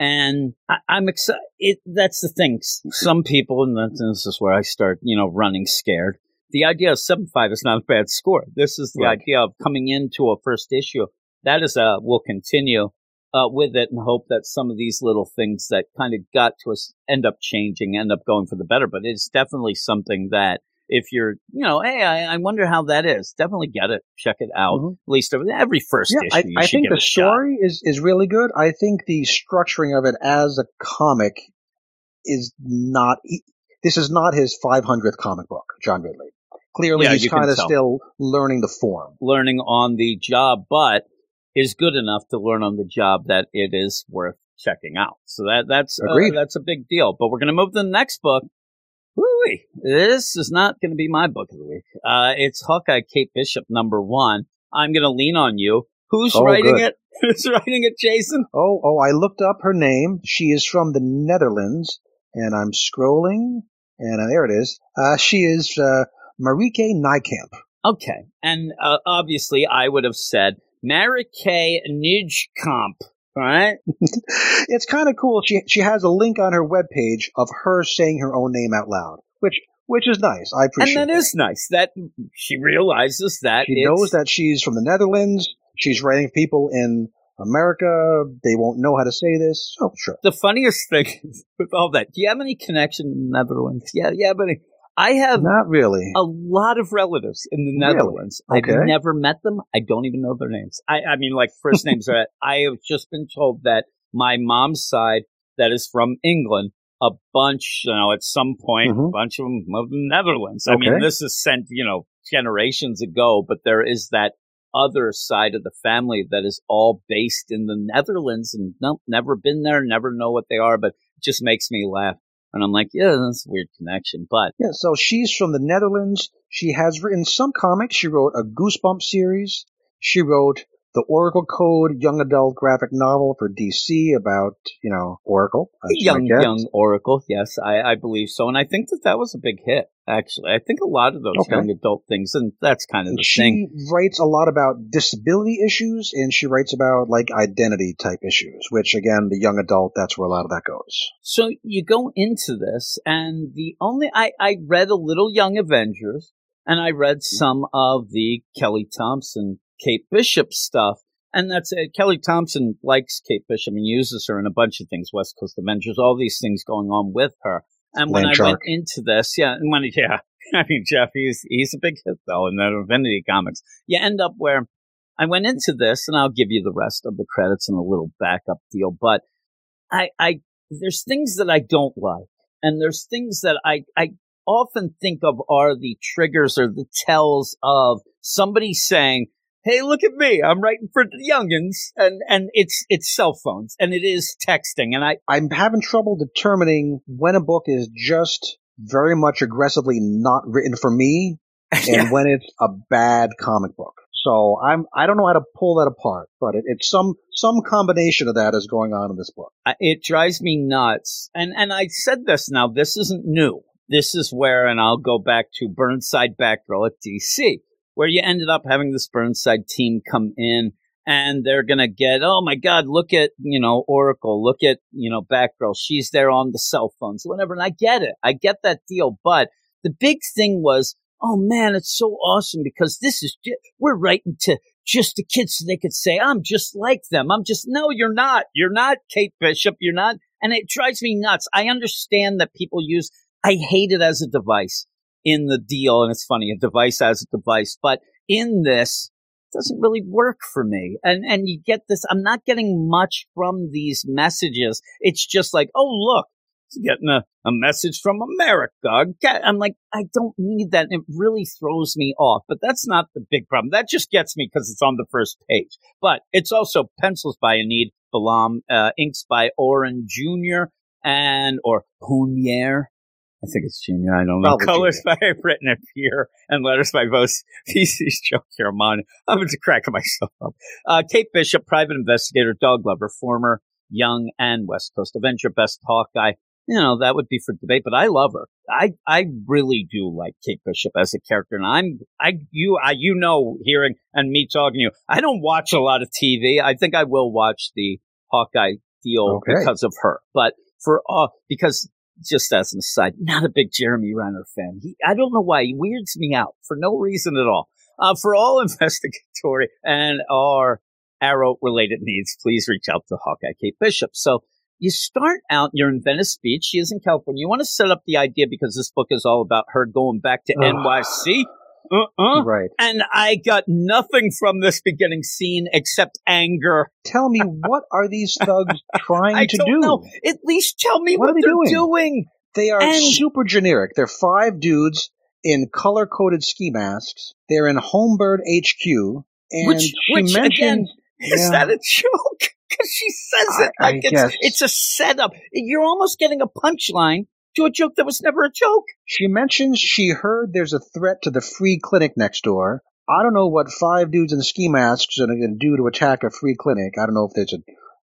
and I, I'm excited. That's the thing. Some people, and this is where I start, you know, running scared. The idea of seven five is not a bad score. This is the right idea of coming into a first issue. That is a, we'll continue uh, with it and hope that some of these little things that kind of got to us end up changing, end up going for the better. But it's definitely something that if you're, you know, hey, I, I wonder how that is, definitely get it. Check it out. Mm-hmm. At least every first yeah, issue. I, I think the story is, is really good. I think the structuring of it as a comic is not, this is not his five hundredth comic book, John Ridley. Clearly, yeah, he's kind of still learning the form. Learning on the job, but is good enough to learn on the job that it is worth checking out. So that that's uh, that's a big deal. But we're going to move to the next book. Woo-wee. This is not going to be my book of the week. Uh, it's Hawkeye Kate Bishop, number one. I'm going to lean on you. Who's oh, writing good. it? Who's writing it, Jason? Oh, oh, I looked up her name. She is from the Netherlands, and I'm scrolling, and uh, there it is. Uh, she is... Uh, Marieke Nijkamp. Okay. And uh, obviously I would have said Marieke Nijkamp, right? It's kind of cool. She she has a link on her webpage of her saying her own name out loud, which which is nice. I appreciate it. And that, that is nice that she realizes that. She knows that she's from the Netherlands. She's writing people in America. They won't know how to say this. Oh, sure. The funniest thing is with all that, do you have any connection in the Netherlands? Yeah, yeah, but... I have not really a lot of relatives in the Netherlands. Really? Okay. I've never met them. I don't even know their names. I, I mean, like first names are. I have just been told that my mom's side, that is from England, a bunch, you know, at some point, mm-hmm. a bunch of them moved to the Netherlands. Okay. I mean, this is sent, you know, generations ago, but there is that other side of the family that is all based in the Netherlands and no, never been there, never know what they are, but it just makes me laugh. And I'm like, yeah, that's a weird connection, but... Yeah, so she's from the Netherlands. She has written some comics. She wrote a Goosebumps series. She wrote the Oracle Code young adult graphic novel for D C about, you know, Oracle. Young, young Oracle, yes, I, I believe so. And I think that that was a big hit, actually. I think a lot of those okay. young adult things, and that's kind of the she thing. She writes a lot about disability issues, and she writes about, like, identity-type issues, which, again, the young adult, that's where a lot of that goes. So you go into this, and the only I, – I read a little Young Avengers, and I read some of the Kelly Thompson Kate Bishop stuff, and that's it. Kelly Thompson likes Kate Bishop and uses her in a bunch of things, West Coast Avengers, all these things going on with her. And when Land I shark. went into this, yeah, and when yeah, I mean, Jeff, he's, he's a big hit, though, in the Infinity Comics. You end up where I went into this, and I'll give you the rest of the credits and a little backup deal, but I, I there's things that I don't like, and there's things that I, I often think of are the triggers or the tells of somebody saying, hey, look at me. I'm writing for the youngins, and, and it's it's cell phones, and it is texting. And I, I'm having trouble determining when a book is just very much aggressively not written for me and yeah. when it's a bad comic book. So I'm I don't know how to pull that apart, but it, it's some some combination of that is going on in this book. It drives me nuts. And, and I said this now. This isn't new. This is where, and I'll go back to Burnside Batgirl at D C, where you ended up having this Burnside team come in and they're going to get, oh my God, look at, you know, Oracle, look at, you know, Batgirl. She's there on the cell phones, whatever. And I get it. I get that deal. But the big thing was, oh man, it's so awesome because this is, just, we're writing to just the kids so they could say, I'm just like them. I'm just, no, you're not. You're not Kate Bishop. You're not. And it drives me nuts. I understand that people use, I hate it as a device in the deal. And it's funny, a device as a device, but in this, doesn't really work for me. And and you get this, I'm not getting much from these messages. It's just like, oh, look, it's getting a, a message from America. I'm like, I don't need that. And it really throws me off. But that's not the big problem. That just gets me because it's on the first page. But it's also pencils by Enid Balaam, uh, inks by Orin Junior and, or Junior. I think it's Junior. I don't know. Probably colors Junior by Brittany Pierre and letters by V C's Joe Caramon. I'm just cracking myself up. Uh, Kate Bishop, private investigator, dog lover, former Young and West Coast Avenger, best Hawkeye. You know, that would be for debate, but I love her. I, I really do like Kate Bishop as a character. And I'm, I, you, I, you know, hearing and me talking to you, I don't watch a lot of T V. I think I will watch the Hawkeye deal okay. because of her, but for all, uh, because just as an aside, not a big Jeremy Renner fan. He, I don't know why. He weirds me out for no reason at all. Uh, for all investigatory and our Arrow-related needs, please reach out to Hawkeye Kate Bishop. So you start out, you're in Venice Beach. She is in California. You want to set up the idea because this book is all about her going back to N Y C. Uh-uh. Right. And I got nothing from this beginning scene except anger. Tell me, what are these thugs trying I to don't do? Know. At least tell me what, what are they they're doing? doing. They are and- super generic. They're five dudes in color-coded ski masks. They're in Homebird H Q. And which, she which mentioned, again, yeah. is that a joke? Because she says I, it like it's, it's a setup. You're almost getting a punchline to a joke that was never a joke. She mentions she heard there's a threat to the free clinic next door. I don't know what five dudes in ski masks are going to do to attack a free clinic. I don't know if they should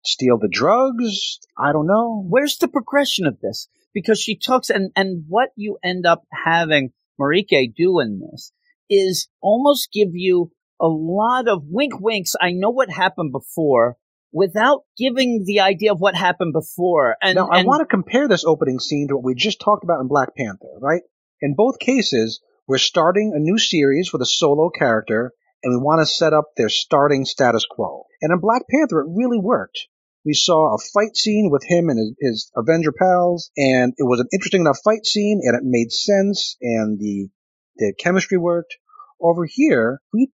steal the drugs. I don't know. Where's the progression of this? Because she talks, and, and what you end up having Marieke do in this is almost give you a lot of wink-winks. I know what happened before, without giving the idea of what happened before. And, now, I and- want to compare this opening scene to what we just talked about in Black Panther, right? In both cases, we're starting a new series with a solo character, and we want to set up their starting status quo. And in Black Panther, it really worked. We saw a fight scene with him and his, his Avenger pals, and it was an interesting enough fight scene, and it made sense, and the, the chemistry worked. Over here, we,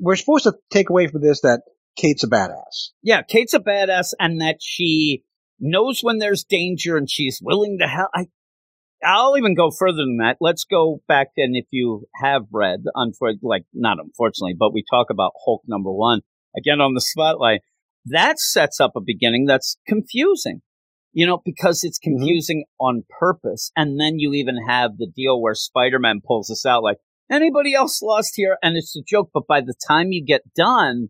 we're supposed to take away from this that Kate's a badass. Yeah, Kate's a badass, and that she knows when there's danger, and she's willing to help. I, I'll even go further than that. Let's go back, and if you have read, unfor- like not unfortunately, but we talk about Hulk number one again on the spotlight. That sets up a beginning that's confusing, you know, because it's confusing mm-hmm. on purpose. And then you even have the deal where Spider-Man pulls us out, like anybody else lost here, and it's a joke. But by the time you get done,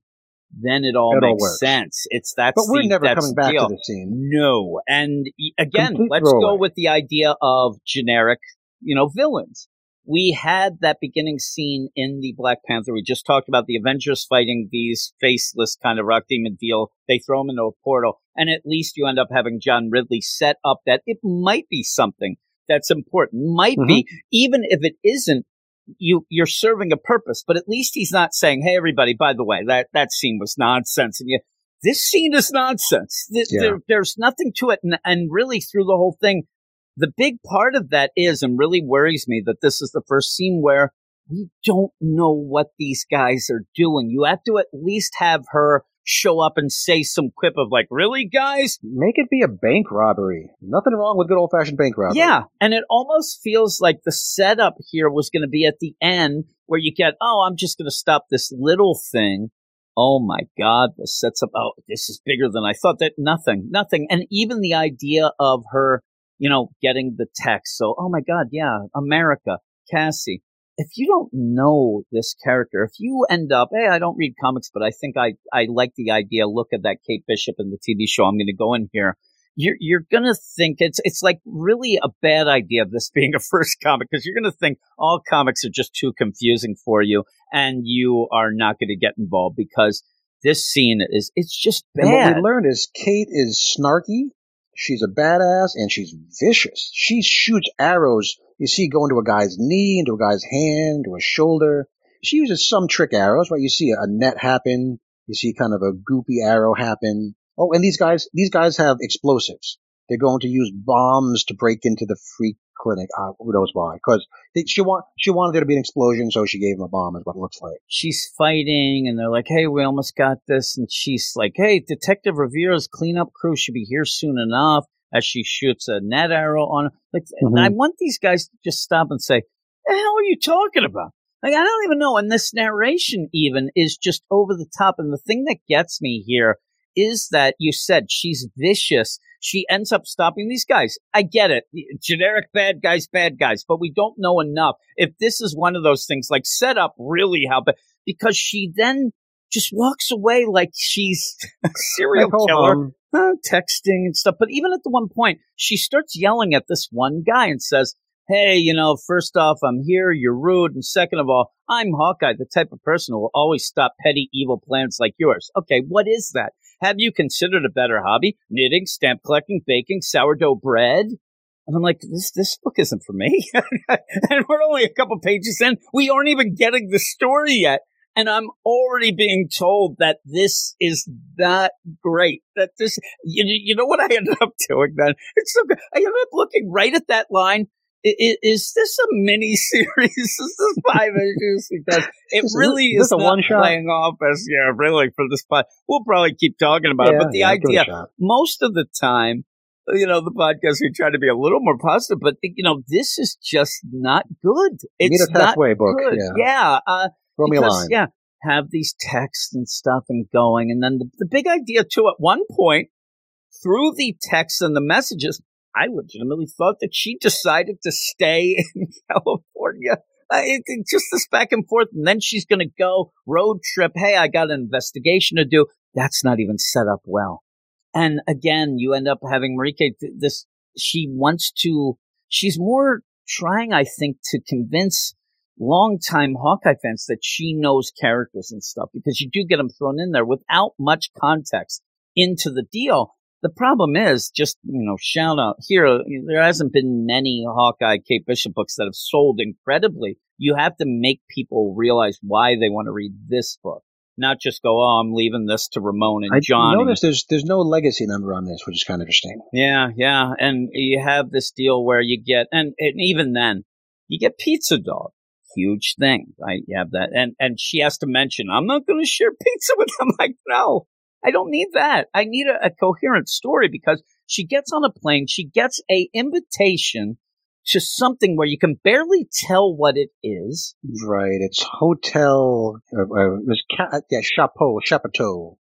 then it all it makes all sense. It's that. But we're the, never coming back deal. to the scene. No. And again, Complete let's throwaway. go with the idea of generic, you know, villains. We had that beginning scene in the Black Panther. We just talked about the Avengers fighting these faceless kind of rock demon deal. They throw them into a portal, and at least you end up having John Ridley set up that it might be something that's important. Might mm-hmm. be, even if it isn't. You, you're serving a purpose, but at least he's not saying, hey, everybody, by the way, that, that scene was nonsense. And you, this scene is nonsense. Th- yeah. there, there's nothing to it. And, and really through the whole thing, the big part of that is, and really worries me that this is the first scene where we don't know what these guys are doing. You have to at least have her show up and say some quip of like, really, guys? Make it be a bank robbery. Nothing wrong with good old-fashioned bank robbery. Yeah, and it almost feels like the setup here was going to be at the end where you get, oh, I'm just going to stop this little thing. Oh, my God, this sets up, oh, this is bigger than I thought. That Nothing, nothing. And even the idea of her, you know, getting the text. So, oh, my God, yeah, America, Cassie. If you don't know this character, if you end up, hey, I don't read comics, but I think I, I like the idea. Look at that Kate Bishop in the T V show. I'm going to go in here. You're, you're going to think it's, it's like really a bad idea of this being a first comic because you're going to think all comics are just too confusing for you and you are not going to get involved because this scene is, it's just bad. And what we learned is Kate is snarky, she's a badass, and she's vicious. She shoots arrows you see go into a guy's knee, into a guy's hand, into a shoulder. She uses some trick arrows, right? You see a net happen, you see kind of a goopy arrow happen. Oh, and these guys, these guys have explosives. They're going to use bombs to break into the freak clinic. Uh, who knows why? Because she want she wanted there to be an explosion, so she gave them a bomb. Is what it looks like. She's fighting, and they're like, "Hey, we almost got this." And she's like, "Hey, Detective Rivera's cleanup crew should be here soon enough." As she shoots a net arrow on, like, mm-hmm. and I want these guys to just stop and say, "The hell are you talking about?" Like, I don't even know. And this narration even is just over the top. And the thing that gets me here is that you said she's vicious. She ends up stopping these guys. I get it. Generic bad guys, bad guys. But we don't know enough. If this is one of those things, like set up really how bad. Because she then just walks away like she's a serial killer, uh, texting and stuff. But even at the one point, she starts yelling at this one guy and says, hey, you know, first off, I'm here. You're rude. And second of all, I'm Hawkeye, the type of person who will always stop petty, evil plans like yours. Okay, what is that? Have you considered a better hobby? Knitting, stamp collecting, baking, sourdough bread? And I'm like, this this book isn't for me. And we're only a couple pages in. We aren't even getting the story yet. And I'm already being told that this is not great. That this, you, you know what I ended up doing then? It's so good. I ended up looking right at that line. I, I, is this a mini series? Is this five issues? Because it really is, is a not playing off as, yeah, really for this pod. We'll probably keep talking about yeah, it, but the yeah, idea, most of the time, you know, the podcast, we try to be a little more positive, but, you know, this is just not good. It's a not good. Book. Yeah. yeah uh, Throw me because, a line. Yeah. Have these texts and stuff and going. And then the, the big idea, too, at one point, through the texts and the messages, I legitimately thought that she decided to stay in California. Uh, it, it, just this back and forth. And then she's going to go road trip. Hey, I got an investigation to do. That's not even set up well. And again, you end up having Marieke, th- this, she wants to, she's more trying, I think, to convince longtime Hawkeye fans that she knows characters and stuff, because you do get them thrown in there without much context into the deal. The problem is, just, you know, shout out here, there hasn't been many Hawkeye Kate Bishop books that have sold incredibly. You have to make people realize why they want to read this book, not just go, oh, I'm leaving this to Ramon and John. I noticed there's, there's no legacy number on this, which is kind of interesting. Yeah, yeah. And you have this deal where you get, and, and even then, you get Pizza Dog. Huge thing, right? You have that. And, and she has to mention, I'm not going to share pizza with them. Like, no. I don't need that. I need a, a coherent story, because she gets on a plane. She gets a invitation to something where you can barely tell what it is. Right. It's hotel. Uh, uh, it was ca- yeah, Chapeau, Chapiteau,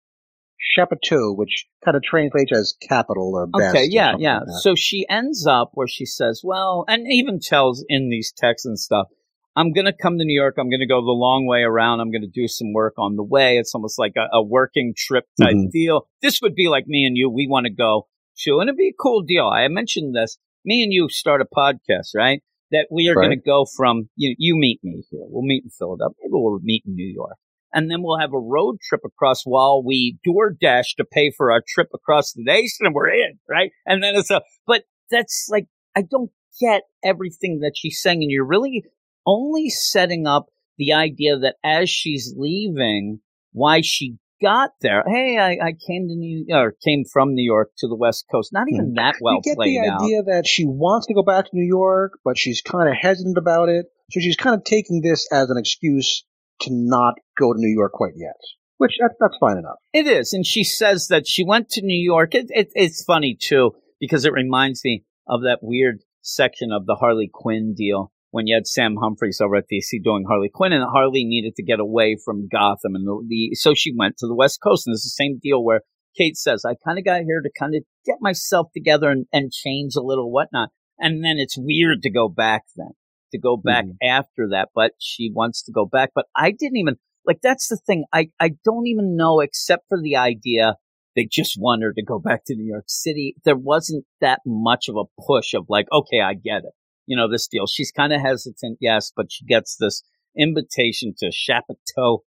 Chapiteau, which kind of translates as capital or best. Okay. Yeah. Yeah. Like, so she ends up where she says, well, and even tells in these texts and stuff, I'm going to come to New York. I'm going to go the long way around. I'm going to do some work on the way. It's almost like a, a working trip type mm-hmm. deal. This would be like me and you. We want to go to, and it'd be a cool deal. I mentioned this. Me and you start a podcast, right? That we are right. going to go from, you, you meet me here. We'll meet in Philadelphia. Maybe we'll meet in New York. And then we'll have a road trip across while we DoorDash to pay for our trip across the nation, and we're in, right? And then it's a, but that's like, I don't get everything that she's saying. And you're really only setting up the idea that as she's leaving, why she got there. Hey, I, I came to New or came from New York to the West Coast. Not even that well played out. You get the idea that she wants to go back to New York, but she's kind of hesitant about it. So she's kind of taking this as an excuse to not go to New York quite yet, which that, that's fine enough. It is. And she says that she went to New York. It, it, it's funny, too, because it reminds me of that weird section of the Harley Quinn deal, when you had Sam Humphries over at D C doing Harley Quinn, and Harley needed to get away from Gotham. And the, the so she went to the West Coast. And it's the same deal where Kate says, I kind of got here to kind of get myself together and, and change a little whatnot. And then it's weird to go back then, to go back mm-hmm. after that. But she wants to go back. But I didn't even, like, that's the thing. I, I don't even know, except for the idea they just want her to go back to New York City. There wasn't that much of a push of like, okay, I get it. You know, this deal. She's kind of hesitant, yes, but she gets this invitation to Chapiteau,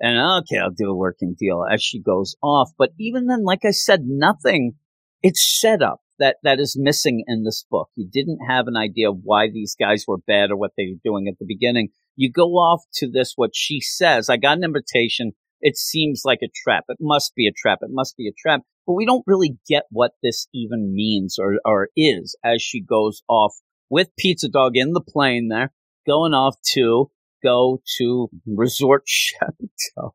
And okay, I'll do a working deal as she goes off. But even then, like I said, nothing. It's set up that, that is missing in this book. You didn't have an idea of why these guys were bad or what they were doing at the beginning. You go off to this, what she says. I got an invitation. It seems like a trap. It must be a trap. It must be a trap. But we don't really get what this even means or, or is as she goes off with Pizza Dog in the plane there, going off to go to Resort Chapiteau.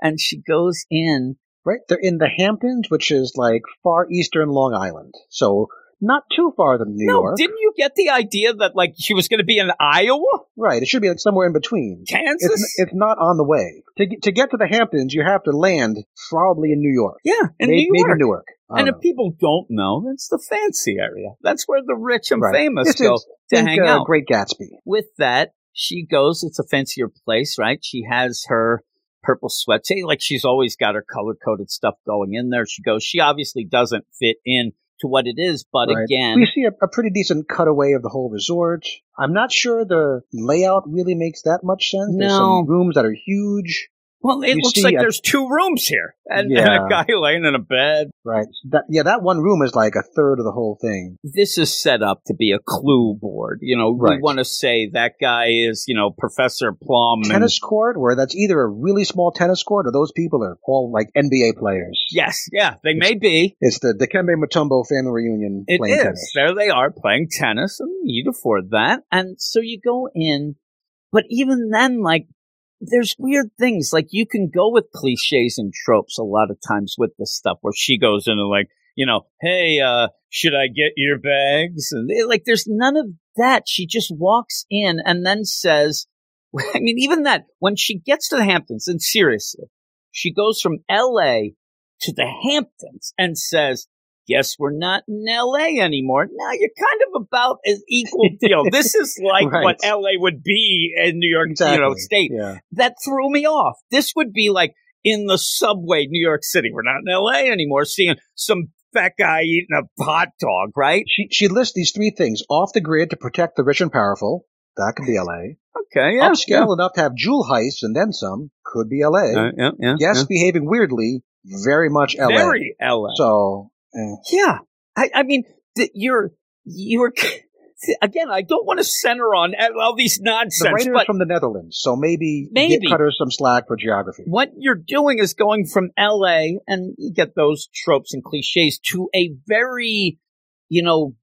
And she goes in. Right. They're in the Hamptons, which is like far eastern Long Island. So not too far from New no, York. Didn't you get the idea that like she was going to be in Iowa? Right. It should be like somewhere in between. Kansas? It's, it's not on the way. To, to get to the Hamptons, you have to land probably in New York. Yeah, in maybe, New York. Maybe Newark. And know. If people don't know, that's the fancy area. That's where the rich and right. famous it's, go it's, to think, hang uh, out. Great Gatsby. With that, she goes. It's a fancier place, right? She has her purple sweats. Hey, like she's always got her color-coded stuff going in there. She goes. She obviously doesn't fit in to what it is, but right. again, we see a, a pretty decent cutaway of the whole resort. I'm not sure the layout really makes that much sense. No. There's some rooms that are huge. Well, it you looks like a, there's two rooms here, and, yeah. and a guy laying in a bed. Right. That, yeah, that one room is like a third of the whole thing. This is set up to be a clue board. You know, right. we want to say that guy is, you know, Professor Plum. Tennis and, court, where that's either a really small tennis court, or those people are all like N B A players. Yes, yeah, they it's, may be. It's the Dikembe Mutombo family reunion it playing is. Tennis. There they are playing tennis, and you'd afford that. And so you go in, but even then, like, there's weird things, like you can go with cliches and tropes a lot of times with this stuff where she goes in and like, you know, hey, uh, should I get your bags? And they, like, there's none of that. She just walks in and then says, I mean, even that, when she gets to the Hamptons, and seriously, she goes from L A to the Hamptons and says, guess we're not in L A anymore. Now you're kind of about an equal deal. This is like right. what L A would be in New York exactly. you know, State. Yeah. That threw me off. This would be like in the subway, New York City. We're not in L A anymore, seeing some fat guy eating a hot dog, right? She, she lists these three things. Off the grid to protect the rich and powerful. That could be L A. Okay, yeah. Upscale yeah. enough to have jewel heists and then some. Could be L A. Uh, yeah, yeah, yes, yeah. behaving weirdly. Very much L A. Very L A. So... Yeah, I, I mean, the, you're you're again. I don't want to center on all these nonsense. The writer is from the Netherlands, so maybe maybe get cut her some slack for geography. What you're doing is going from L A and you get those tropes and cliches to a very, you know,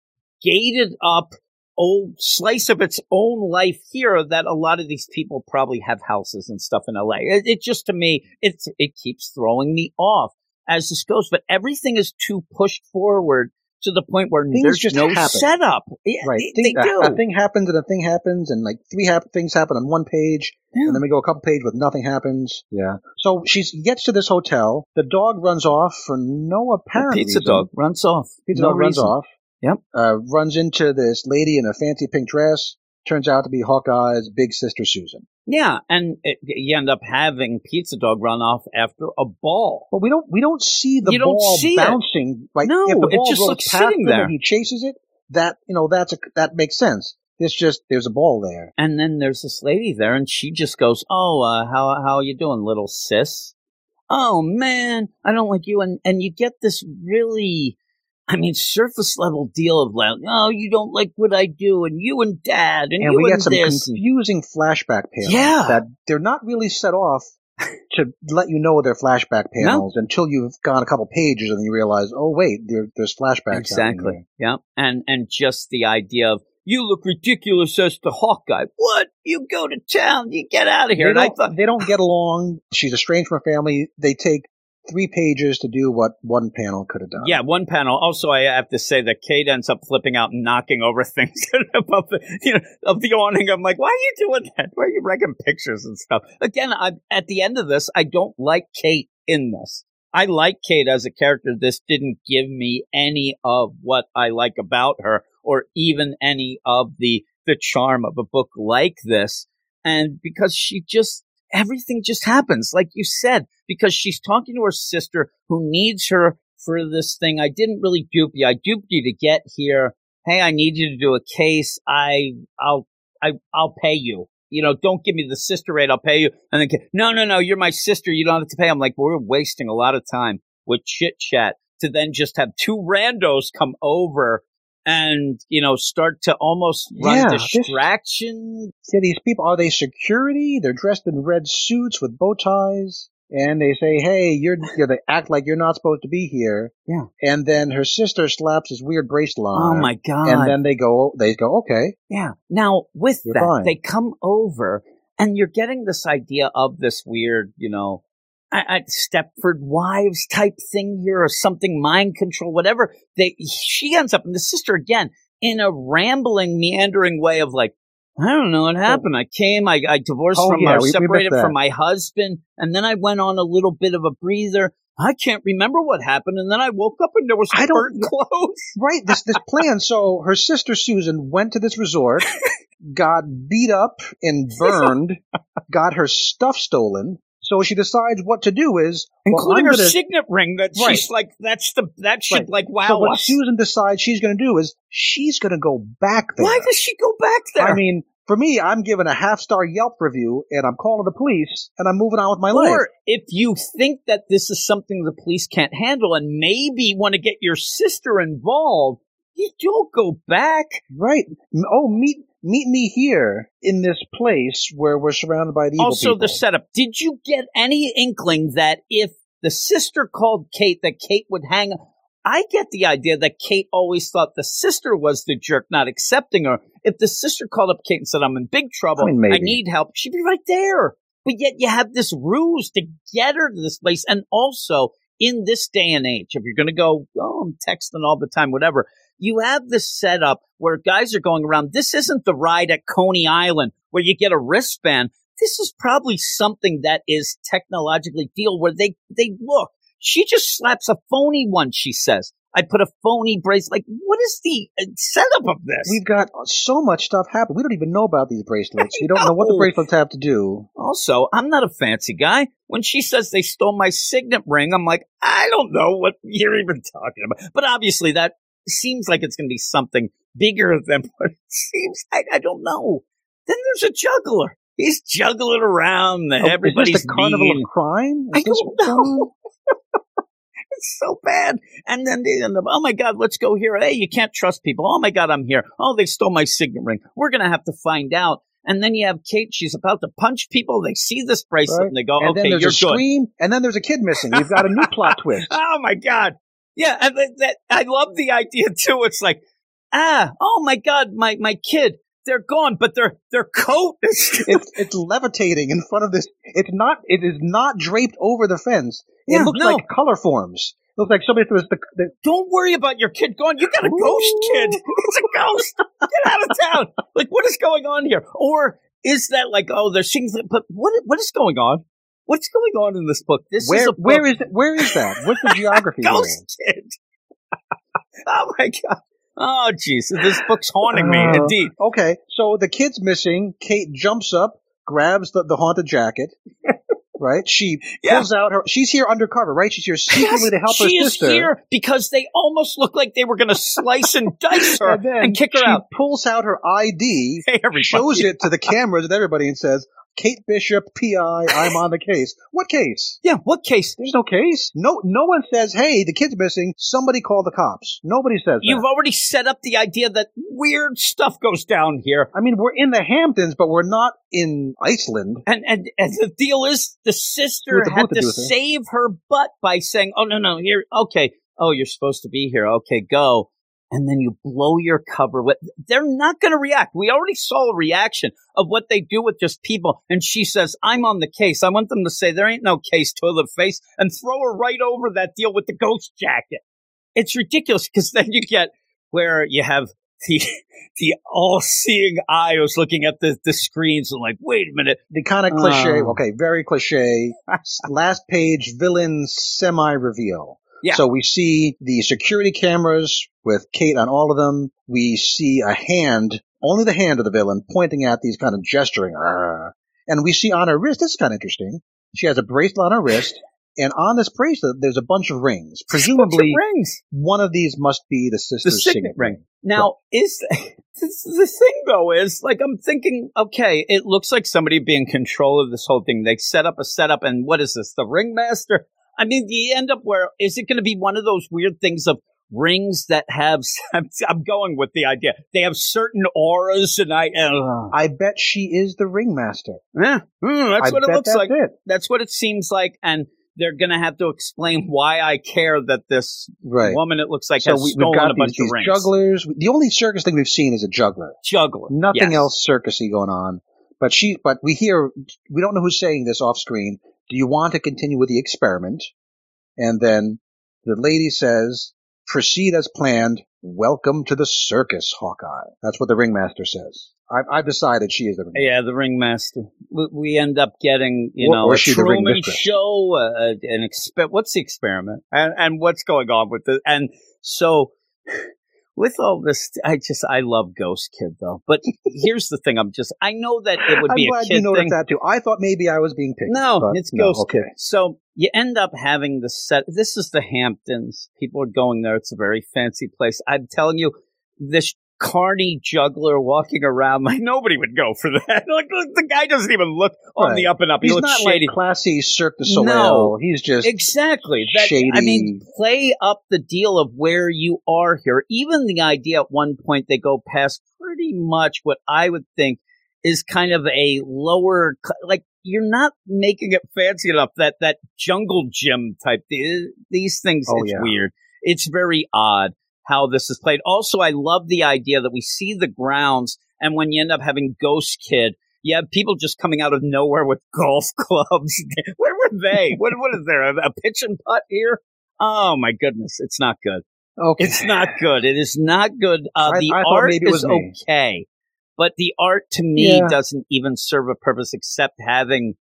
gated up old slice of its own life here. That a lot of these people probably have houses and stuff in L A. It, it just to me, it's it keeps throwing me off as this goes, but everything is too pushed forward to the point where things there's just no happen. Setup. Right. They, things, they do. A, a thing happens and a thing happens and like three hap- things happen on one page yeah. and then we go a couple pages with nothing happens. Yeah. So she gets to this hotel. The dog runs off for no apparent the pizza reason. Pizza dog runs off. Pizza no dog reason. runs off. Yep. Uh, runs into this lady in a fancy pink dress. Turns out to be Hawkeye's big sister, Susan. Yeah, and it, you end up having Pizza Dog run off after a ball. But we don't we don't see the you ball don't see bouncing. Like, no, if the ball it just looks sitting there. And he chases it. That you know that's a, that makes sense. It's just there's a ball there, and then there's this lady there, and she just goes, "Oh, uh, how how are you doing, little sis? Oh man, I don't like you." And and you get this really. I mean, surface level deal of like, oh, you don't like what I do, and you and Dad, and, and you we and get some this. Confusing flashback panels. Yeah, that they're not really set off to let you know they're flashback panels no. until you've gone a couple pages and you realize, oh wait, there, there's flashbacks. Exactly. Yeah, and and just the idea of you look ridiculous as the Hawkeye. What? You go to town? You get out of here? They, and don't, I thought, they don't get along. She's estranged from her family. They take. Three pages to do what one panel could have done. Yeah, one panel. Also, I have to say that Kate ends up flipping out and knocking over things above the, you know, of the awning. I'm like, why are you doing that? Why are you wrecking pictures and stuff? Again, I, at the end of this, I don't like Kate in this. I like Kate as a character. This didn't give me any of what I like about her or even any of the, the charm of a book like this. And because she just... Everything just happens, like you said, because she's talking to her sister who needs her for this thing. I didn't really dupe you. I duped you to get here. Hey, I need you to do a case. I, I'll, I, I'll pay you. you know, don't give me the sister rate, I'll pay you. And then, no, no, no, you're my sister, you don't have to pay. I'm like, we're wasting a lot of time with chit-chat to then just have two randos come over and, you know, start to almost run yeah, distraction. See, these people, are they security? They're dressed in red suits with bow ties. And they say, hey, you're, you're they act like you're not supposed to be here. Yeah. And then her sister slaps this weird bracelet on. Oh, my God. And then they go, they go, okay. Yeah. Now, with you're that, fine. They come over, and you're getting this idea of this weird, you know, I, I, Stepford Wives type thing here or something, mind control, whatever. They She ends up, and the sister, again, in a rambling, meandering way of like, I don't know what happened. I came, I, I divorced oh, from yeah, my, we, separated we from my husband, and then I went on a little bit of a breather. I can't remember what happened, and then I woke up and there was I burnt don't, clothes. Right, this this plan. So her sister Susan went to this resort, got beat up and burned, got her stuff stolen. So she decides what to do is, well, including her gonna, signet ring that right. she's like, that's the that should right. like wow. So what us. Susan decides she's going to do is she's going to go back there. Why does she go back there? I mean, for me, I'm giving a half star Yelp review and I'm calling the police and I'm moving on with my or life. Or if you think that this is something the police can't handle and maybe want to get your sister involved, you don't go back. Right? Oh, meet. Meet me here in this place where we're surrounded by the evil also people. The setup. Did you get any inkling that if the sister called Kate, that Kate would hang up? I get the idea that Kate always thought the sister was the jerk, not accepting her. If the sister called up Kate and said, I'm in big trouble, I mean, I need help, she'd be right there. But yet you have this ruse to get her to this place. And also, in this day and age, if you're going to go, oh, I'm texting all the time, whatever – you have this setup where guys are going around. This isn't the ride at Coney Island where you get a wristband. This is probably something that is technologically deal where they, they look. She just slaps a phony one, she says. I put a phony bracelet. Like, what is the setup of this? We've got so much stuff happening. We don't even know about these bracelets. We don't know. know what the bracelets have to do. Also, I'm not a fancy guy. When she says they stole my signet ring, I'm like, I don't know what you're even talking about. But obviously that seems like it's going to be something bigger than what it seems. I, I don't know. Then there's a juggler. He's juggling around. Oh, everybody's is this the carnival mean. Of crime? Is I don't know. It's so bad. And then they end up, oh, my God, let's go here. Hey, you can't trust people. Oh, my God, I'm here. Oh, they stole my signet ring. We're going to have to find out. And then you have Kate. She's about to punch people. They see this bracelet, right? And they go, and okay, you're good. Scream, and then there's a kid missing. You've got a new plot twist. Oh, my God. Yeah, and that, I love the idea, too. It's like, ah, oh, my God, my, my kid, they're gone, but their their coat is it's, it's levitating in front of this. It's not. It is not draped over the fence. It yeah, looks no. like color forms. It looks like somebody threw the, the – Don't worry about your kid gone. You got a Ooh. Ghost kid. It's a ghost. Get out of town. Like, what is going on here? Or is that like, oh, there's things that – but what what is going on? What's going on in this book? This where, is a book. Where is where is that? What's the geography? Ghost kid. Oh my God. Oh jeez. This book's haunting me, uh, indeed. Okay. So the kid's missing. Kate jumps up, grabs the, the haunted jacket. Right? She pulls yeah. out her she's here undercover, right? She's here secretly yes, to help her she sister. She is here because they almost look like they were gonna slice and dice her and, and kick her she out. Pulls out her I D, hey, shows it to the cameras and everybody and says, Kate Bishop, P I, I'm on the case. What case? Yeah, what case? There's no case. No no one says, hey, the kid's missing. Somebody call the cops. Nobody says that. You've already set up the idea that weird stuff goes down here. I mean, we're in the Hamptons, but we're not in Iceland. And and, and the deal is the sister the had to save her butt by saying, oh, no, no, here, okay. Oh, you're supposed to be here. Okay, go. And then you blow your cover with. They're not going to react. We already saw a reaction of what they do with just people. And she says, I'm on the case. I want them to say there ain't no case, toilet face, and throw her right over that deal with the ghost jacket. It's ridiculous because then you get where you have the the all-seeing eye who's looking at the, the screens and like, wait a minute. The kind of um, cliche, okay, very cliche, last page villain semi-reveal. Yeah. So we see the security cameras with Kate on all of them. We see a hand, only the hand of the villain, pointing at these kind of gesturing. Argh. And we see on her wrist, this is kind of interesting, she has a bracelet on her wrist, And on this bracelet, there's a bunch of rings. Presumably, of rings. one of these must be the sister's the signet, signet ring. ring. Now, right. is the thing, though, is, like, I'm thinking, okay, it looks like somebody being in control of this whole thing. They set up a setup, and what is this, the ringmaster? I mean, do you end up where, is it going to be one of those weird things of rings that have, I'm going with the idea, they have certain auras, and I... Uh, I bet she is the ringmaster. Yeah, mm, that's I what it looks that's like. It. That's what it seems like, and... They're going to have to explain why I care that this right. woman, it looks like, so has we, stolen got a these, bunch these of rings. Jugglers. The only circus thing we've seen is a juggler. Juggler. Nothing yes. else circusy going on. But she. But we hear, we don't know who's saying this off screen. Do you want to continue with the experiment? And then the lady says, proceed as planned. Welcome to the circus, Hawkeye. That's what the ringmaster says. I've, I've decided she is the ringmaster. Yeah, the ringmaster. We, we end up getting, you or, know, or a Truman show, uh, an exper- what's the experiment? And, and what's going on with this? And so, with all this, I just, I love Ghost Kid, though. But here's the thing, I'm just, I know that it would be I'm a kid thing. I'm glad you noticed that, too. I thought maybe I was being picked. No, it's no, Ghost okay. Kid. So, you end up having the set. This is the Hamptons. People are going there. It's a very fancy place. I'm telling you, this carny juggler walking around, like, nobody would go for that. Like, look, the guy doesn't even look on right. the up and up. He He's looks not shady. Like classy Cirque du Soleil. No, he's just exactly that, shady. I mean, play up the deal of where you are here. Even the idea at one point they go past pretty much what I would think is kind of a lower, like, you're not making it fancy enough. That that jungle gym type, these things, oh, it's yeah. weird. It's very odd how this is played. Also, I love the idea that we see the grounds, and when you end up having Ghost Kid, you have people just coming out of nowhere with golf clubs. Where were they? What? What is there, a pitch and putt here? Oh, my goodness. It's not good. Okay. It's not good. It is not good. Uh, I, the I art is me. okay. But the art, to me, yeah. doesn't even serve a purpose except having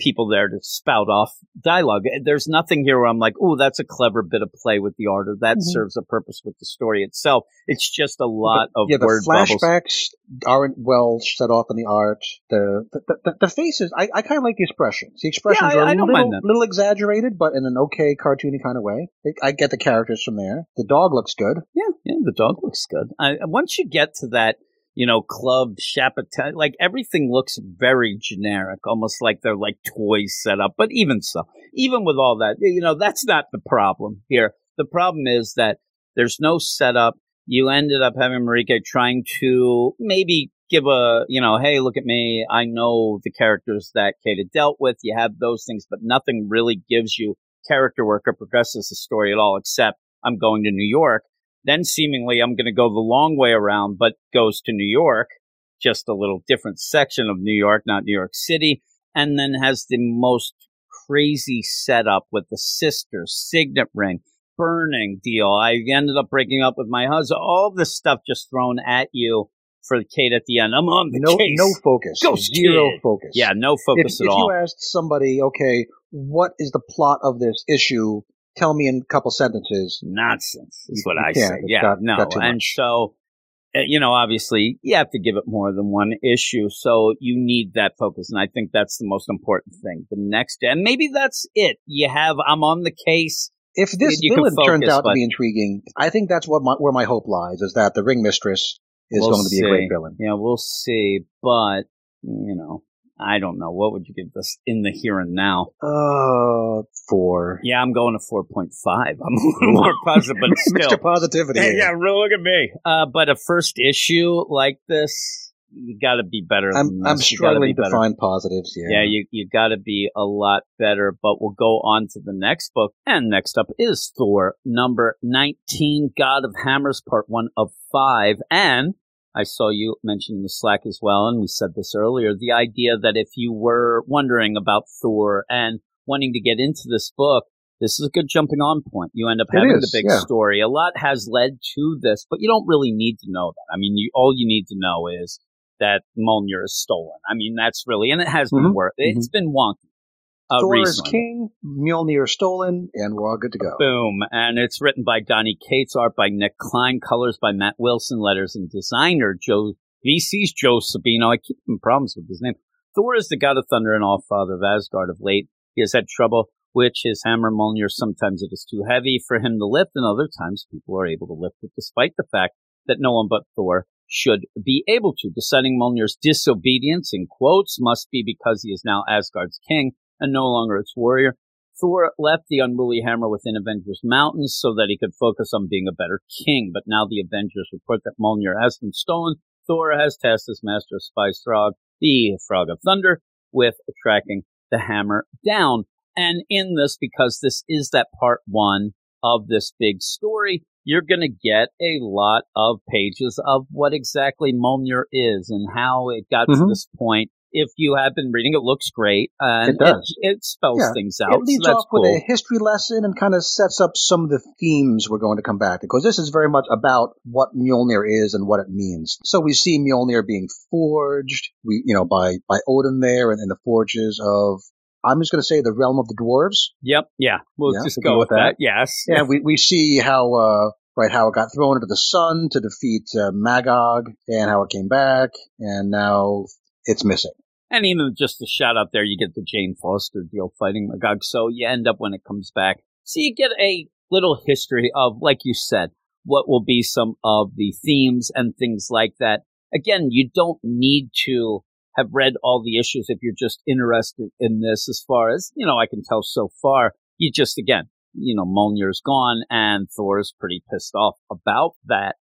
people there to spout off dialogue. There's nothing here where I'm like, oh, that's a clever bit of play with the art, or that mm-hmm. serves a purpose with the story itself. It's just a lot but, of yeah, word bubbles. Yeah, the flashbacks bubbles. aren't well set off in the art. The the, the, the faces, I, I kind of like the expressions. The expressions yeah, I, are a little, little exaggerated, but in an okay, cartoony kind of way. I get the characters from there. The dog looks good. Yeah, yeah, the dog looks good. I, once you get to that, you know, club, Chapiteau, like, everything looks very generic, almost like they're like toys set up. But even so, even with all that, you know, that's not the problem here. The problem is that there's no setup. You ended up having Marieke trying to maybe give a, you know, hey, look at me. I know the characters that Kate had dealt with. You have those things, but nothing really gives you character work or progresses the story at all, except I'm going to New York. Then seemingly I'm going to go the long way around, but goes to New York, just a little different section of New York, not New York City, and then has the most crazy setup with the sister, signet ring, burning deal. I ended up breaking up with my husband. All this stuff just thrown at you for Kate at the end. I'm on the no, case. No focus. Ghost Zero kid. focus. Yeah, no focus if, at if all. If you asked somebody, okay, what is the plot of this issue? Tell me in a couple sentences. Nonsense is what I say. Yeah, got, no. Got and so, you know, obviously you have to give it more than one issue. So you need that focus. And I think that's the most important thing. The next day, and maybe that's it. You have, I'm on the case. If this you, you villain focus, turns out but, to be intriguing, I think that's what my, where my hope lies, is that the ring mistress is we'll going to be see. a great villain. Yeah, we'll see. But, you know. I don't know. What would you give this in the here and now? Uh, four. Yeah, I'm going to four point five. I'm a little more positive, but still. Mister Positivity. Hey, yeah, real look at me. Uh, but a first issue like this, you got to be better I'm, than this. I'm struggling be to find positives here. Yeah, you you got to be a lot better. But we'll go on to the next book. And next up is Thor number nineteen, God of Hammers, part one of five. And I saw you mentioning the Slack as well, and we said this earlier, the idea that if you were wondering about Thor and wanting to get into this book, this is a good jumping on point. You end up having is, the big yeah. story. A lot has led to this, but you don't really need to know that. I mean, you, all you need to know is that Mjolnir is stolen. I mean, that's really, and it has mm-hmm. been worth it. Mm-hmm. It's been wonky. Uh, Thor recently. is king, Mjolnir stolen, and we're all good to go. Boom. And it's written by Donny Cates, art by Nick Klein, colors by Matt Wilson, letters and designer Joe V C's Joe Sabino. I keep having problems with his name. Thor is the god of thunder and all-father of Asgard of late. He has had trouble which his hammer Mjolnir, sometimes it is too heavy for him to lift, and other times people are able to lift it despite the fact that no one but Thor should be able to. Deciding Mjolnir's disobedience, in quotes, must be because he is now Asgard's king and no longer its warrior. Thor left the unruly hammer within Avengers Mountain so that he could focus on being a better king, but now the Avengers report that Mjolnir has been stolen. Thor has tasked his master of spies, Throg, the Frog of Thunder, with tracking the hammer down. And in this, because this is that part one of this big story, you're going to get a lot of pages of what exactly Mjolnir is and how it got mm-hmm. to this point. If you have been reading, it looks great. And it does. It, it spells yeah. things out. It leads so off cool. with a history lesson and kind of sets up some of the themes we're going to come back to, because this is very much about what Mjolnir is and what it means. So we see Mjolnir being forged, we, you know, by, by Odin there, and, and the forges of, I'm just going to say, the realm of the dwarves. Yep. Yeah. We'll yeah, just we'll go with that. that. Yes. Yeah. We, we see how, uh, right, how it got thrown into the sun to defeat uh, Magog, and how it came back, and now it's missing. And even just a shout out there, you get the Jane Foster deal fighting Magog, so you end up when it comes back. So you get a little history of, like you said, what will be some of the themes and things like that. Again, you don't need to have read all the issues if you're just interested in this. As far as, you know, I can tell so far, you just, again, you know, Mjolnir's gone, and Thor is pretty pissed off about that.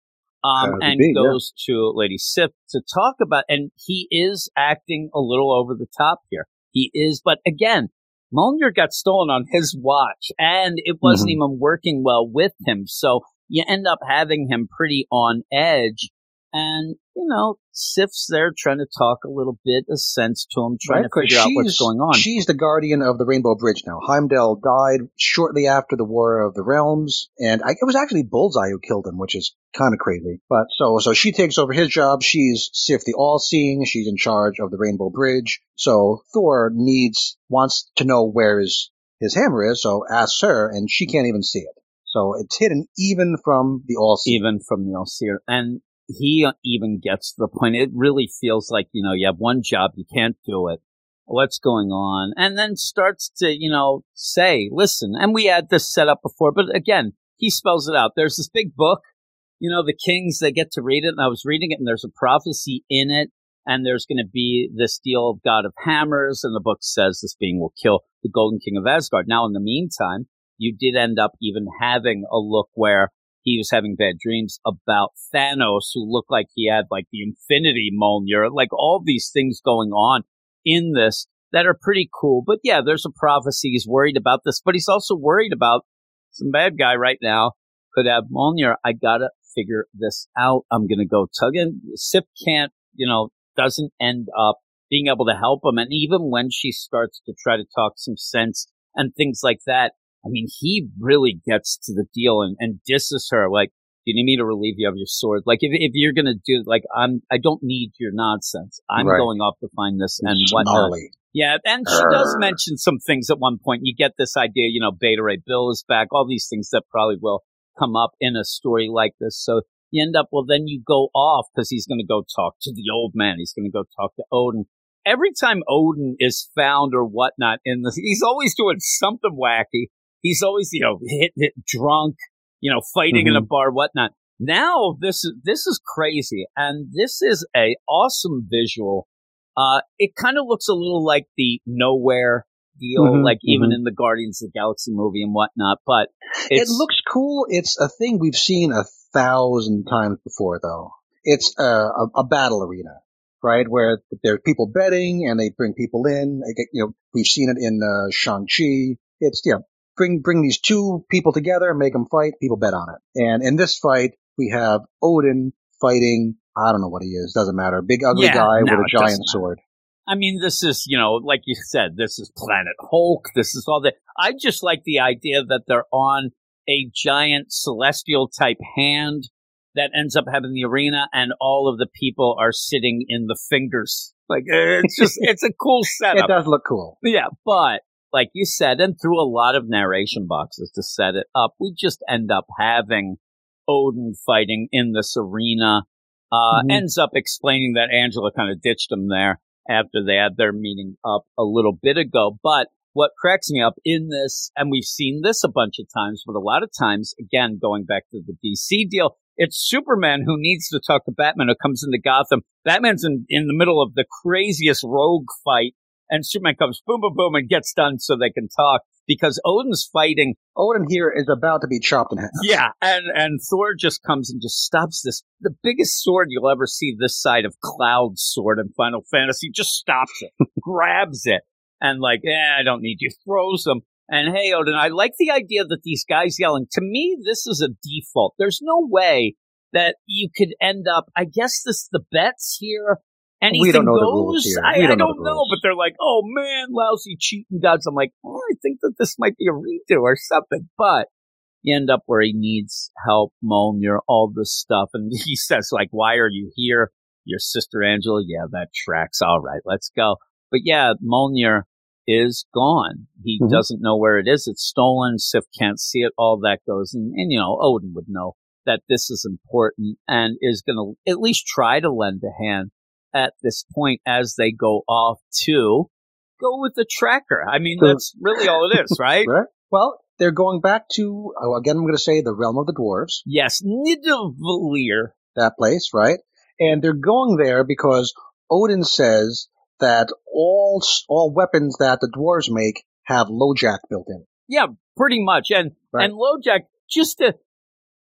Um, uh, and be, goes yeah. to Lady Sif to talk about, and he is acting a little over the top here. He is, but again, Mjolnir got stolen on his watch, and it wasn't mm-hmm. even working well with him. So you end up having him pretty on edge. And, you know, Sif's there trying to talk a little bit of sense to him, trying right, to figure out what's going on. She's the guardian of the Rainbow Bridge now. Heimdall died shortly after the War of the Realms, and I, it was actually Bullseye who killed him, which is kind of crazy. But so, so she takes over his job. She's Sif the All-Seeing. She's in charge of the Rainbow Bridge. So Thor needs, wants to know where his, his hammer is, so asks her, and she can't even see it. So it's hidden even from the All-Seer. Even from the All-Seer. And he even gets to the point. It really feels like, you know, you have one job, you can't do it. What's going on? And then starts to, you know, say, listen, and we had this set up before, but again, he spells it out. There's this big book, you know, the kings, they get to read it, and I was reading it, and there's a prophecy in it, and there's going to be this deal of God of Hammers, and the book says this being will kill the Golden King of Asgard. Now, in the meantime, you did end up even having a look where he was having bad dreams about Thanos, who looked like he had, like, the Infinity Mjolnir, like all these things going on in this that are pretty cool. But, yeah, there's a prophecy. He's worried about this, but he's also worried about some bad guy right now could have Mjolnir. I got to figure this out. I'm going to go tug in. Sif can't, you know, doesn't end up being able to help him. And even when she starts to try to talk some sense and things like that, I mean, he really gets to the deal and, and disses her, like, do you need me to relieve you of your sword? Like, if if you're going to do, like, I'm, I don't need your nonsense. I'm right. going off to find this and whatnot. Yeah, and she Urgh. does mention some things at one point. You get this idea, you know, Beta Ray Bill is back, all these things that probably will come up in a story like this. So you end up, well, then you go off because he's going to go talk to the old man. He's going to go talk to Odin. Every time Odin is found or whatnot in this, he's always doing something wacky. He's always, you know, hit, hit drunk, you know, fighting mm-hmm. in a bar, whatnot. Now this is this is crazy, and this is a awesome visual. Uh, it kind of looks a little like the Nowhere deal, mm-hmm, like mm-hmm. even in the Guardians of the Galaxy movie and whatnot. But it's, it looks cool. It's a thing we've seen a thousand times before, though. It's a, a, a battle arena, right, where there are people betting and they bring people in. Like, you know, we've seen it in uh, Shang-Chi. It's yeah. You know, Bring bring these two people together, make them fight, people bet on it. And in this fight, we have Odin fighting, I don't know what he is, doesn't matter, big ugly yeah, guy no, with a giant sword. I mean, this is, you know, like you said, this is Planet Hulk, this is all that. I just like the idea that they're on a giant celestial-type hand that ends up having the arena, and all of the people are sitting in the fingers. Like, it's just, it's a cool setup. It does look cool. Yeah, but like you said, and through a lot of narration boxes to set it up, we just end up having Odin fighting in this arena. Uh, mm-hmm. Ends up explaining that Angela kind of ditched him there after they had their meeting up a little bit ago. But what cracks me up in this, and we've seen this a bunch of times, but a lot of times, again, going back to the D C deal, it's Superman who needs to talk to Batman, who comes into Gotham. Batman's in, in the middle of the craziest rogue fight, and Superman comes boom, boom, boom, and gets done so they can talk. Because Odin's fighting. Odin here is about to be chopped in half. Yeah, and, and Thor just comes and just stops this. The biggest sword you'll ever see this side of Cloud's sword in Final Fantasy, just stops it, grabs it, and like, eh, I don't need you, throws them. And hey, Odin, I like the idea that these guys yelling, to me, this is a default. There's no way that you could end up, I guess this the bets here. Anything we don't know goes. The rules here. I, don't I don't know, know, but they're like, oh, man, lousy, cheating gods. I'm like, oh, I think that this might be a redo or something. But you end up where he needs help, Mjolnir, all this stuff. And he says, like, why are you here? Your sister Angela? Yeah, that tracks. All right, let's go. But, yeah, Mjolnir is gone. He mm-hmm. doesn't know where it is. It's stolen. Sif can't see it. All that goes. And, and you know, Odin would know that this is important and is going to at least try to lend a hand at this point as they go off to go with the tracker. I mean, that's really all it is, right? Right. Well, they're going back to, oh, again, I'm going to say the realm of the dwarves. Yes, Nidavellir. That place, right? And they're going there because Odin says that all all weapons that the dwarves make have LoJack built in. Yeah, pretty much. And right. and LoJack, just to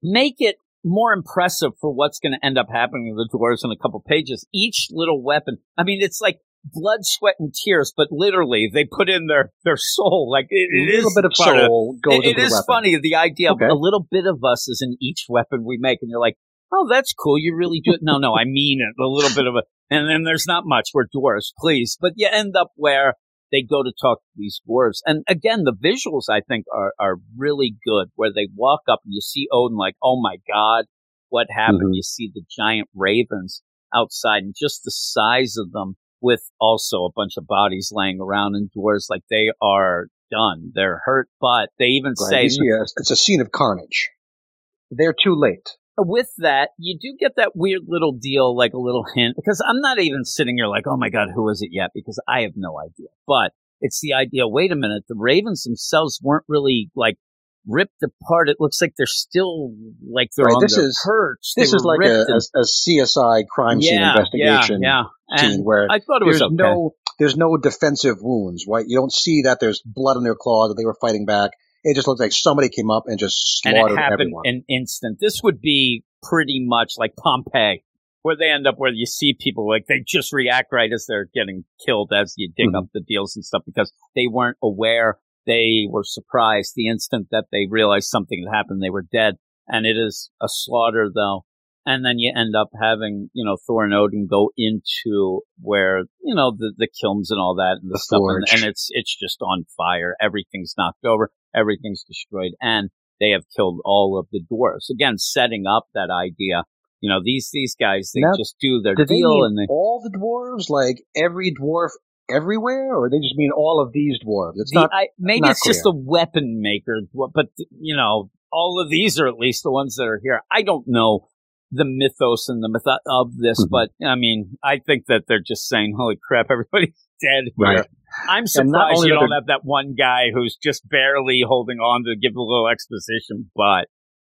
make it more impressive for what's going to end up happening to the dwarves in a couple pages. Each little weapon, I mean, it's like blood, sweat, and tears, but literally they put in their, their soul. Like it, it a little is bit of soul of, goes it, into it the It is weapon. Funny, the idea okay. of a little bit of us is in each weapon we make, and you're like, oh, that's cool. You really do it. No, no, I mean it. A little bit of it. And then there's not much. We're dwarves, please. But you end up where they go to talk to these dwarves. And again, the visuals, I think, are, are really good, where they walk up and you see Odin like, oh, my God, what happened? Mm-hmm. You see the giant ravens outside and just the size of them with also a bunch of bodies laying around and dwarves like they are done. They're hurt, but they even right. say yeah, it's a scene of carnage. They're too late. With that, you do get that weird little deal, like a little hint, because I'm not even sitting here like, oh, my God, who is it yet? Because I have no idea. But it's the idea, wait a minute, the ravens themselves weren't really, like, ripped apart. It looks like they're still, like, they're right, on this their is, perch. This is like a, and, a C S I crime yeah, scene investigation yeah, yeah. scene where I thought it was there's, okay. no, there's no defensive wounds, right? You don't see that there's blood on their claws that they were fighting back. It just looked like somebody came up and just slaughtered everyone. And it happened everyone. in instant. This would be pretty much like Pompeii, where they end up where you see people, like, they just react right as they're getting killed as you dig mm-hmm. up the deals and stuff, because they weren't aware. They were surprised the instant that they realized something had happened. They were dead. And it is a slaughter, though. And then you end up having, you know, Thor and Odin go into where, you know, the, the kilns and all that and the, the stuff. And, and it's it's just on fire. Everything's knocked over. Everything's destroyed. And they have killed all of the dwarves. Again, setting up that idea. You know, these these guys, they now, just do their do deal. They mean and they, all the dwarves? Like every dwarf everywhere? Or they just mean all of these dwarves? It's the, not, I, maybe not it's clear. Just a weapon maker. But, you know, all of these are at least the ones that are here. I don't know the mythos and the myth of this, mm-hmm. but I mean, I think that they're just saying, holy crap, everybody's dead here. Right. I'm surprised you don't have that one guy who's just barely holding on to give a little exposition, but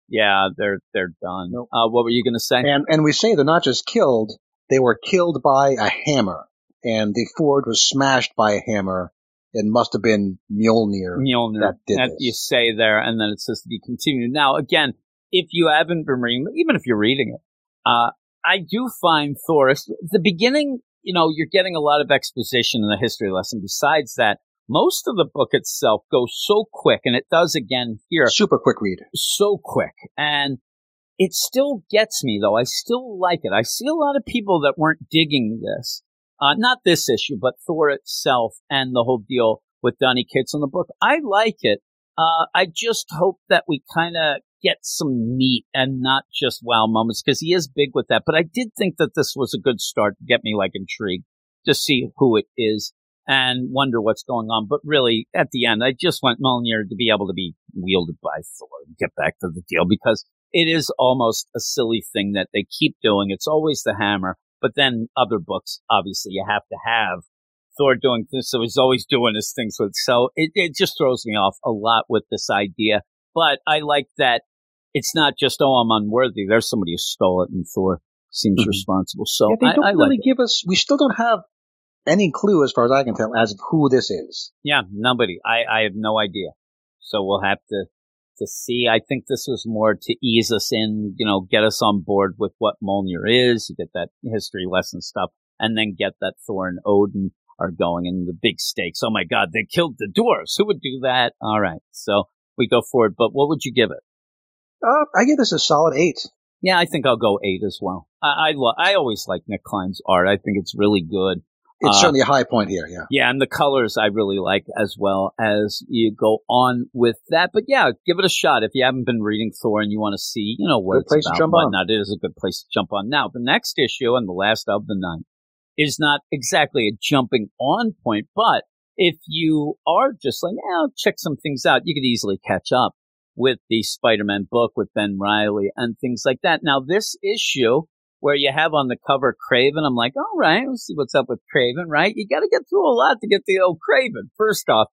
yeah, they're they're done. Nope. Uh, what were you going to say? And, and we say they're not just killed, they were killed by a hammer, and the forge was smashed by a hammer. It must have been Mjolnir, Mjolnir that did that this. You say there, and then it says to be continued. Now, again, if you haven't been reading, even if you're reading it, uh, I do find Thor, the beginning, you know, you're getting a lot of exposition in the history lesson. Besides that, most of the book itself goes so quick, and it does again here. Super quick read. So quick. And it still gets me, though. I still like it. I see a lot of people that weren't digging this. Uh, not this issue, but Thor itself and the whole deal with Donny Cates on the book. I like it. Uh, I just hope that we kind of get some meat and not just wow moments, because he is big with that. But I did think that this was a good start to get me like intrigued to see who it is and wonder what's going on. But really, at the end, I just want Mjolnir to be able to be wielded by Thor and get back to the deal, because it is almost a silly thing that they keep doing. It's always the hammer. But then other books, obviously, you have to have Thor doing this, so he's always doing his things with. So it, it just throws me off a lot with this idea. But I like that it's not just, oh, I'm unworthy. There's somebody who stole it, and Thor seems mm-hmm. responsible. So yeah, they don't I, I really like give us. We still don't have any clue, as far as I can tell, as of who this is. Yeah, nobody. I, I have no idea. So we'll have to to see. I think this was more to ease us in, you know, get us on board with what Mjolnir is. You get that history lesson stuff, and then get that Thor and Odin are going in the big stakes. Oh my God, they killed the dwarves. Who would do that? All right, so we go forward. But what would you give it? Uh, I give this a solid eight. Yeah, I think I'll go eight as well. I I, lo- I always like Nick Klein's art. I think it's really good. It's uh, certainly a high point here, yeah. Yeah, and the colors I really like as well as you go on with that. But yeah, give it a shot. If you haven't been reading Thor and you want to see, you know, what good it's place about to jump and whatnot, on. It is a good place to jump on. Now, the next issue and the last of the night is not exactly a jumping on point, but if you are just like, yeah, I'll check some things out, you could easily catch up with the Spider-Man book with Ben Reilly and things like that. Now, this issue where you have on the cover Craven, I'm like, all right, let's see what's up with Craven, right? You got to get through a lot to get the old Craven, first off.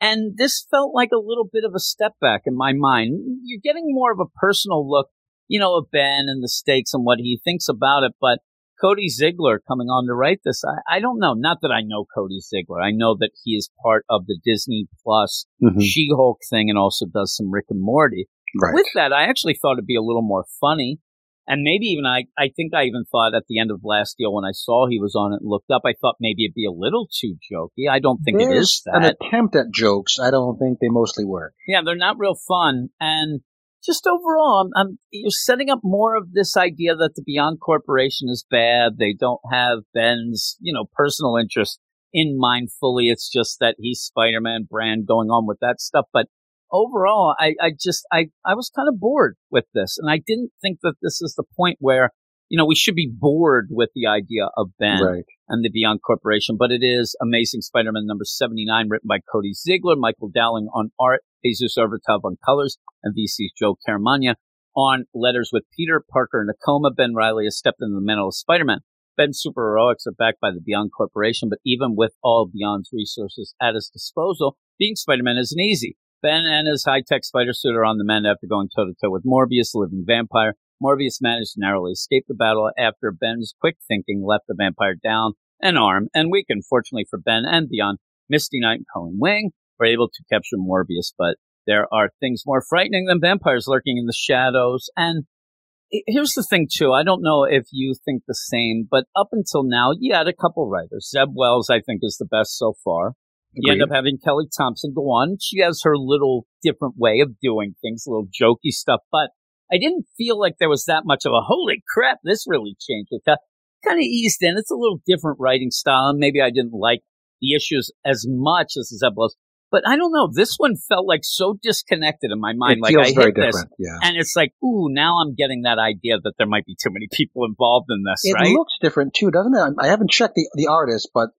And this felt like a little bit of a step back in my mind. You're getting more of a personal look, you know, of Ben and the stakes and what he thinks about it. But Cody Ziegler coming on to write this, I, I don't know. Not that I know Cody Ziegler. I know that he is part of the Disney Plus mm-hmm. She-Hulk thing and also does some Rick and Morty. Right. With that, I actually thought it'd be a little more funny. And maybe even, I, I think I even thought at the end of last deal when I saw he was on it and looked up, I thought maybe it'd be a little too jokey. I don't think There's it is that. An attempt at jokes. I don't think they mostly work. Yeah, they're not real fun. And just overall, I'm, I'm, you're setting up more of this idea that the Beyond Corporation is bad. They don't have Ben's, you know, personal interest in mind fully. It's just that he's Spider-Man brand going on with that stuff. But overall, I, I just, I, I was kind of bored with this. And I didn't think that this is the point where, you know, we should be bored with the idea of Ben right. and the Beyond Corporation. But it is Amazing Spider-Man number seventy-nine, written by Cody Ziegler, Michael Dowling on art, Jesus Overtaub on colors, and V C's Joe Caramagna on letters with Peter Parker in a coma. Ben Reilly has stepped into the mantle of Spider-Man. Ben's superheroics are backed by the Beyond Corporation, but even with all Beyond's resources at his disposal, being Spider-Man isn't easy. Ben and his high-tech spider suit are on the mend after going toe-to-toe with Morbius, the living vampire. Morbius managed to narrowly escape the battle after Ben's quick thinking left the vampire down an arm and weakened. Fortunately for Ben and Beyond, Misty Knight and Colleen Wing were able to capture Morbius, but there are things more frightening than vampires lurking in the shadows. And here's the thing, too. I don't know if you think the same, but up until now, you had a couple writers. Zeb Wells, I think, is the best so far. You Agreed. End up having Kelly Thompson go on. She has her little different way of doing things, little jokey stuff. But I didn't feel like there was that much of a, holy crap, this really changed. It kind of eased in. It's a little different writing style. And maybe I didn't like the issues as much as Zeb Wells. But I don't know. This one felt like so disconnected in my mind. It like feels I very hit different. This, yeah. And it's like, ooh, now I'm getting that idea that there might be too many people involved in this. It right? looks different too, doesn't it? I haven't checked the the artist, but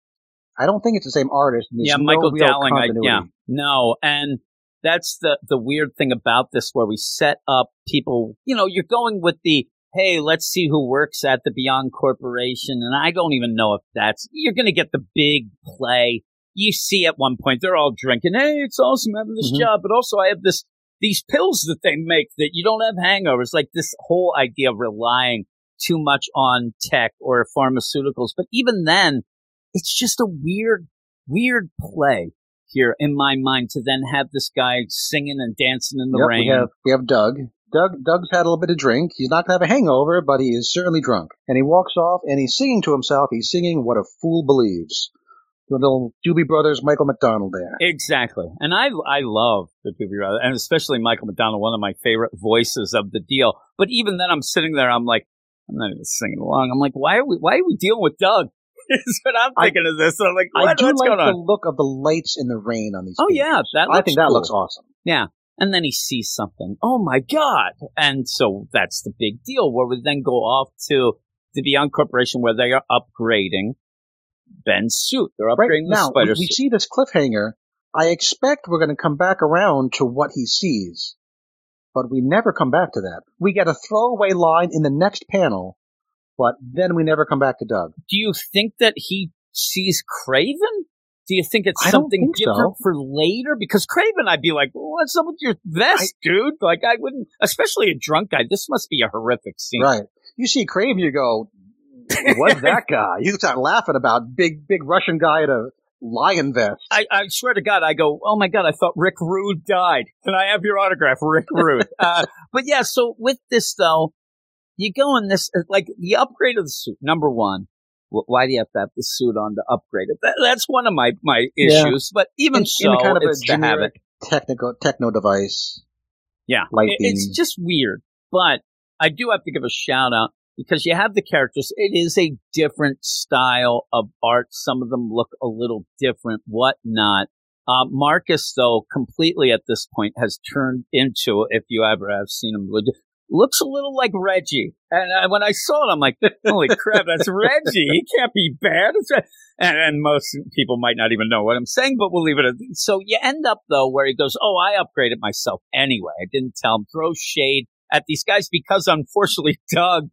I don't think it's the same artist. There's yeah, Michael no Dowling. I, yeah, no, and that's the the weird thing about this, where we set up people. You know, you're going with the, hey, let's see who works at the Beyond Corporation, and I don't even know if that's you're going to get the big play. You see at one point, they're all drinking. Hey, it's awesome having this mm-hmm. job. But also I have this these pills that they make that you don't have hangovers. Like this whole idea of relying too much on tech or pharmaceuticals. But even then, it's just a weird, weird play here in my mind to then have this guy singing and dancing in the yep, rain. We have, we have Doug. Doug. Doug's had a little bit of drink. He's not going to have a hangover, but he is certainly drunk. And he walks off and he's singing to himself. He's singing What a Fool Believes. The little Doobie Brothers, Michael McDonald there. Exactly. And I I love the Doobie Brothers, and especially Michael McDonald, one of my favorite voices of the deal. But even then, I'm sitting there, I'm like, I'm not even singing along. I'm like, why are we, why are we dealing with Doug? Is what I'm thinking I, of this. And I'm like, what, I do what's like going on? The look of the lights in the rain on these Oh, pages. Yeah. That looks I think that cool. looks awesome. Yeah. And then he sees something. Oh, my God. And so that's the big deal, where we then go off to the Beyond Corporation, where they are upgrading Ben's suit. They're upgrading right the now, spider we, we suit. We see this cliffhanger. I expect we're going to come back around to what he sees, but we never come back to that. We get a throwaway line in the next panel, but then we never come back to Doug. Do you think that he sees Craven? Do you think it's something different so. for later? Because Craven, I'd be like, well, what's up with your vest, I, dude? Like, I wouldn't, especially a drunk guy. This must be a horrific scene. Right. You see Craven, you go, what's that guy? You start laughing about big, big Russian guy in a lion vest. I, I swear to God, I go, oh, my God, I thought Rick Rude died. Can I have your autograph, Rick Rude? uh, but, yeah, so with this, though, you go in this, like, the upgrade of the suit, number one. Why do you have to have the suit on to upgrade it? That, that's one of my, my issues. Yeah. But even in, so, in kind of it's a generic technical techno device. Yeah, light it, it's just weird. But I do have to give a shout out because you have the characters. It is a different style of art. Some of them look a little different, whatnot. Uh, Marcus, though, completely at this point has turned into, if you ever have seen him, looks a little like Reggie. And I, when I saw it, I'm like, holy crap, that's Reggie. He can't be bad. It's Re-. And, and most people might not even know what I'm saying, but we'll leave it at that. So you end up, though, where he goes, oh, I upgraded myself anyway. I didn't tell him. Throw shade at these guys because, unfortunately, Doug,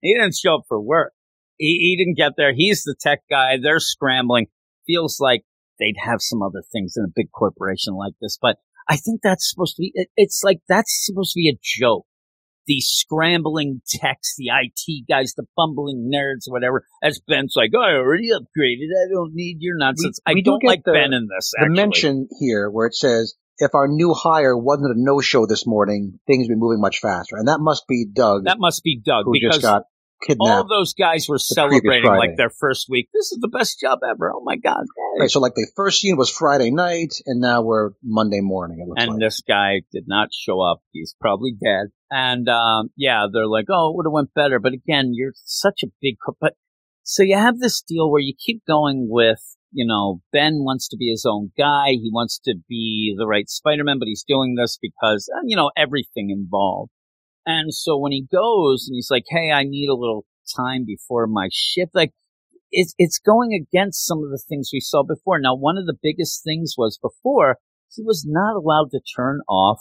he didn't show up for work. He, he didn't get there. He's the tech guy. They're scrambling. Feels like they'd have some other things in a big corporation like this. But I think that's supposed to be it, – it's like that's supposed to be a joke. The scrambling techs, the I T guys, the bumbling nerds, whatever. As Ben's like, oh, I already upgraded. I don't need your nonsense. We, we I don't do like the, Ben in this, actually. The mention here where it says, if our new hire wasn't a no-show this morning, things would be moving much faster. And that must be Doug. That must be Doug. Who just got kidnapped. All those guys were celebrating like their first week. This is the best job ever. Oh, my God. Hey. Right, so like the first scene was Friday night, and now we're Monday morning. It looks and like. This guy did not show up. He's probably dead. And, um, yeah, they're like, oh, it would have went better. But again, you're such a big – but so you have this deal where you keep going with, you know, Ben wants to be his own guy. He wants to be the right Spider-Man, but he's doing this because, you know, everything involved. And so when he goes and he's like, hey, I need a little time before my shift, like it's, it's going against some of the things we saw before. Now, one of the biggest things was before he was not allowed to turn off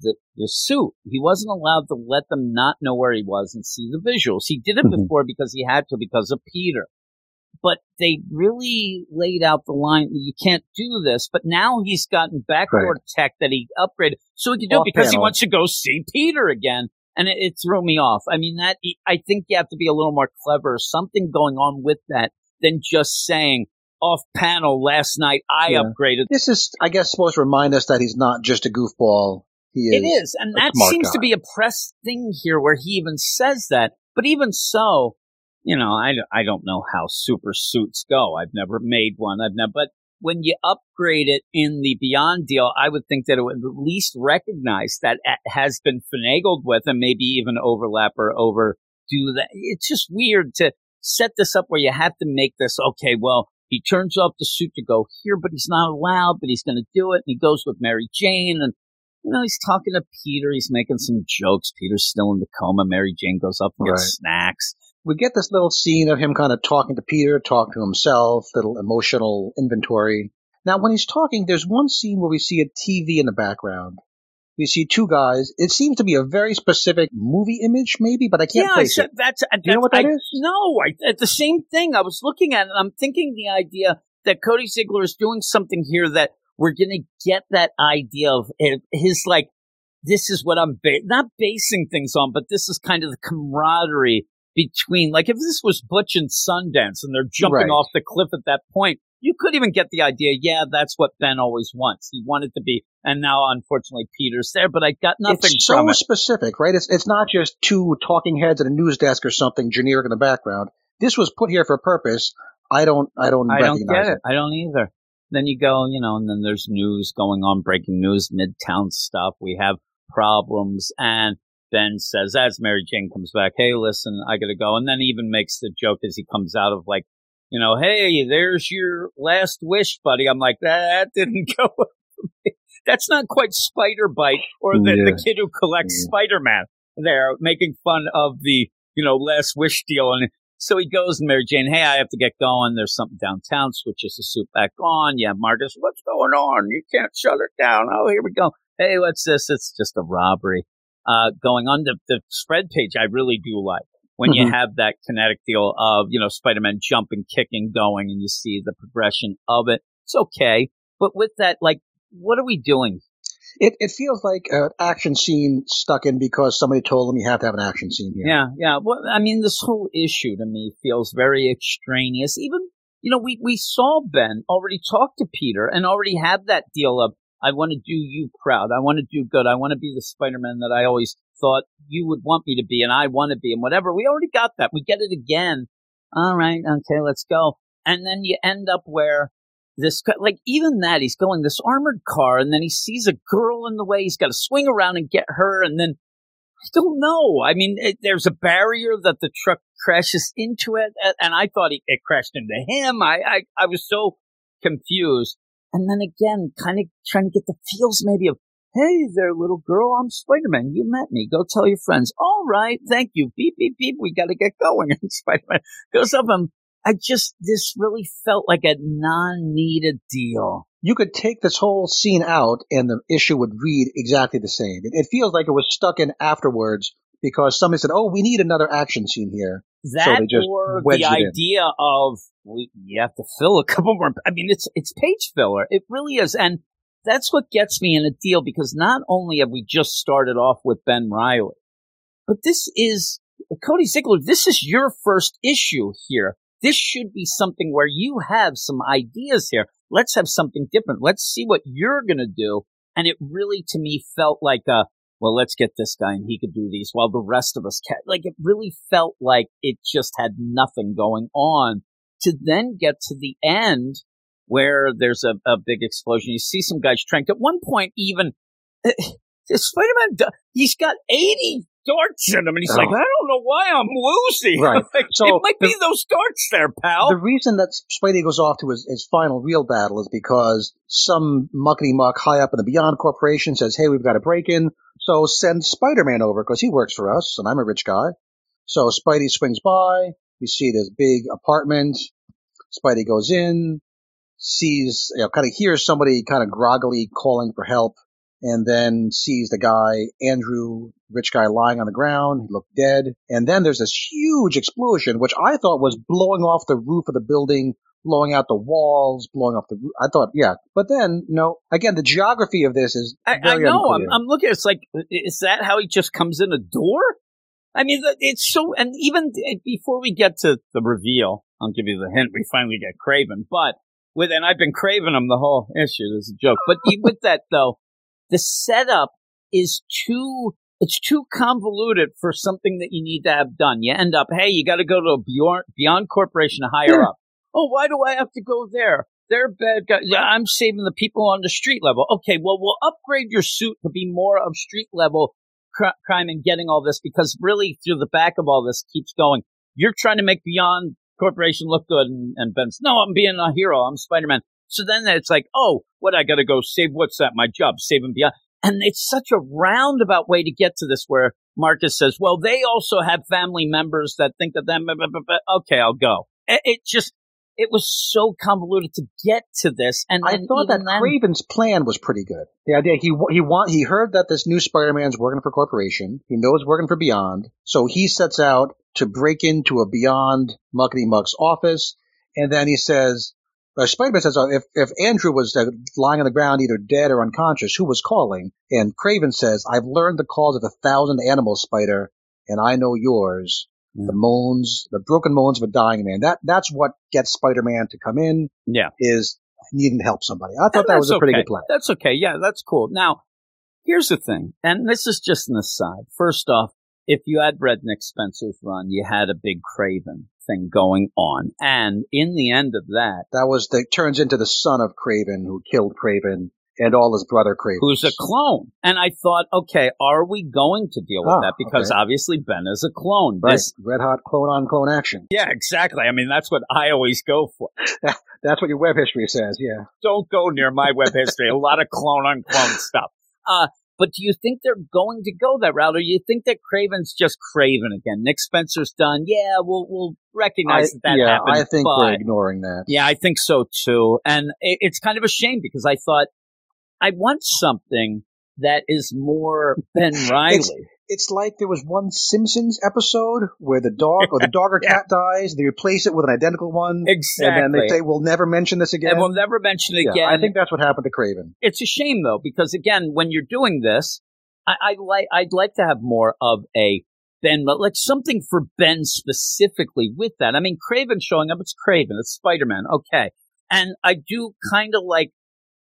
The, the suit. He wasn't allowed to let them not know where he was and see the visuals. He did it mm-hmm. before because he had to because of Peter. But they really laid out the line, you can't do this. But now he's gotten backdoor right. tech that he upgraded. So he can do off it because panel. He wants to go see Peter again. And it, it threw me off. I mean, that I think you have to be a little more clever, something going on with that than just saying, off panel last night, I yeah. upgraded. This is, I guess, supposed to remind us that he's not just a goofball. Is it is, and that seems guy. to be a press thing here where he even says that. But even so, you know, I, I don't know how super suits go. I've never made one. I've never. But when you upgrade it in the Beyond deal, I would think that it would at least recognize that it has been finagled with and maybe even overlap or overdo that. It's just weird to set this up where you have to make this, okay, well, he turns off the suit to go here, but he's not allowed, but he's going to do it. And he goes with Mary Jane and you know, he's talking to Peter. He's making some jokes. Peter's still in the coma. Mary Jane goes up and right. gets snacks. We get this little scene of him kind of talking to Peter, talking to himself, little emotional inventory. Now, when he's talking, there's one scene where we see a T V in the background. We see two guys. It seems to be a very specific movie image, maybe, but I can't yeah, place I said, it. That's, that's, Do you know what that I, is? No, I, it's the same thing. I was looking at it, and I'm thinking the idea that Cody Ziegler is doing something here that we're going to get that idea of his, like, this is what I'm ba- not basing things on, but this is kind of the camaraderie between, like, if this was Butch and Sundance and they're jumping right. off the cliff at that point, you could even get the idea, yeah, that's what Ben always wants. He wanted to be, and now, unfortunately, Peter's there, but I got nothing it's from so it. It's so specific, right? It's, it's not just two talking heads at a news desk or something generic in the background. This was put here for a purpose. I don't, I don't I recognize don't get it. it. I don't either. Then you go, you know, and then there's news going on, breaking news, Midtown stuff. We have problems. And Ben says, as Mary Jane comes back, hey, listen, I got to go. And then even makes the joke as he comes out of like, you know, hey, there's your last wish, buddy. I'm like, that didn't go. That's not quite Spider-Bite or the, yeah. the kid who collects yeah. Spider-Man there making fun of the, you know, last wish deal. And so he goes and Mary Jane, hey, I have to get going. There's something downtown. Switches the suit back on. Yeah, Marcus, what's going on? You can't shut it down. Oh, here we go. Hey, what's this? It's just a robbery uh, going on. The, the spread page I really do like when mm-hmm. you have that kinetic deal of, you know, Spider-Man jumping, kicking, going, and you see the progression of it. It's okay. But with that, like, what are we doing? It it feels like an action scene stuck in because somebody told them you have to have an action scene here. Yeah, yeah. Well, I mean, this whole issue to me feels very extraneous. Even, you know, we, we saw Ben already talk to Peter and already had that deal of, I want to do you proud. I want to do good. I want to be the Spider-Man that I always thought you would want me to be and I want to be and whatever. We already got that. We get it again. All right, okay, let's go. And then you end up where this, like, even that, he's going this armored car, and then he sees a girl in the way. He's got to swing around and get her, and then, I don't know. I mean, it, there's a barrier that the truck crashes into it, and I thought he, it crashed into him. I, I, I was so confused. And then again, kind of trying to get the feels maybe of, hey there, little girl, I'm Spider-Man. You met me. Go tell your friends. All right, thank you. Beep, beep, beep. We got to get going. And Spider-Man goes up and I just, this really felt like a non-needed deal. You could take this whole scene out and the issue would read exactly the same. It, it feels like it was stuck in afterwards because somebody said, oh, we need another action scene here. That so or the idea of, we, you have to fill a couple more. I mean, it's it's page filler. It really is. And that's what gets me in a deal because not only have we just started off with Ben Reilly, but this is, Cody Ziegler, this is your first issue here. This should be something where you have some ideas here. Let's have something different. Let's see what you're going to do. And it really, to me, felt like, a, well, let's get this guy and he could do these while the rest of us can. Like, it really felt like it just had nothing going on to then get to the end where there's a, a big explosion. You see some guys tranked. At one point, even, uh, Spider-Man, he's got eighty darts in him, and he's oh. like, I don't know why I'm losing. Right. Like, so it might the, be those darts there, pal. The reason that Spidey goes off to his, his final real battle is because some muckety-muck high up in the Beyond Corporation says, hey, we've got a break-in, so send Spider-Man over, because he works for us, and I'm a rich guy. So Spidey swings by, you see this big apartment, Spidey goes in, sees, you know, kind of hears somebody kind of groggily calling for help, and then sees the guy, Andrew, rich guy, lying on the ground. He looked dead. And then there's this huge explosion, which I thought was blowing off the roof of the building, blowing out the walls, blowing off the roof. I thought, yeah. But then, no, again, the geography of this is very I, I know. I'm, I'm looking. It's like, is that how he just comes in a door? I mean, it's so – and even before we get to the reveal, I'll give you the hint. We finally get Craven. But with – and I've been craving him the whole issue. There's a joke. But with that, though, the setup is too, it's too convoluted for something that you need to have done. You end up, hey, you got to go to a Beyond, Beyond Corporation higher yeah. up. Oh, why do I have to go there? They're bad guys. Yeah, I'm saving the people on the street level. Okay, well, we'll upgrade your suit to be more of street level cr- crime and getting all this because really through the back of all this keeps going. You're trying to make Beyond Corporation look good and, and Ben's, no, I'm being a hero. I'm Spider-Man. So then it's like, oh, what, I got to go save, what's that, my job, save and beyond. And it's such a roundabout way to get to this where Marcus says, well, they also have family members that think that them, okay, I'll go. It just, it was so convoluted to get to this. And I thought that then, Craven's plan was pretty good. The idea, he he want, he heard that this new Spider-Man's working for Corporation. He knows working for Beyond. So he sets out to break into a Beyond muckety-muck's office. And then he says... Uh, Spider-Man says, uh, if, if Andrew was uh, lying on the ground, either dead or unconscious, who was calling? And Craven says, I've learned the calls of a thousand animals, Spider, and I know yours. Mm. The moans, the broken moans of a dying man. That That's what gets Spider-Man to come in, yeah. is needing to help somebody. I thought and that was a okay. pretty good plan. That's okay. Yeah, that's cool. Now, here's the thing, and this is just an aside. First off, if you had read Nick Spencer's run, you had a big Craven thing going on, and in the end of that that was the turns into the son of Craven who killed Craven and all his brother Craven, who's a clone. And I thought, okay, are we going to deal with ah, that because okay. obviously Ben is a clone, right? This, red hot clone on clone action. Yeah, exactly. I mean, that's what I always go for. That's what your web history says. Yeah, don't go near my web history. A lot of clone on clone stuff. uh But do you think they're going to go that route, or do you think that Craven's just Craven again? Nick Spencer's done. Yeah, we'll we'll recognize I, that that yeah, happened. Yeah, I think but, we're ignoring that. Yeah, I think so too. And it, it's kind of a shame because I thought I want something that is more Ben Reilly. It's like there was one Simpsons episode where the dog or the dog or cat yeah. dies, and they replace it with an identical one. Exactly. And then they say, we'll never mention this again. And we'll never mention it yeah, again. I think that's what happened to Craven. It's a shame, though, because, again, when you're doing this, I, I li- I'd like to have more of a Ben, but like something for Ben specifically with that. I mean, Craven showing up, it's Craven, it's Spider-Man, okay. And I do kind of like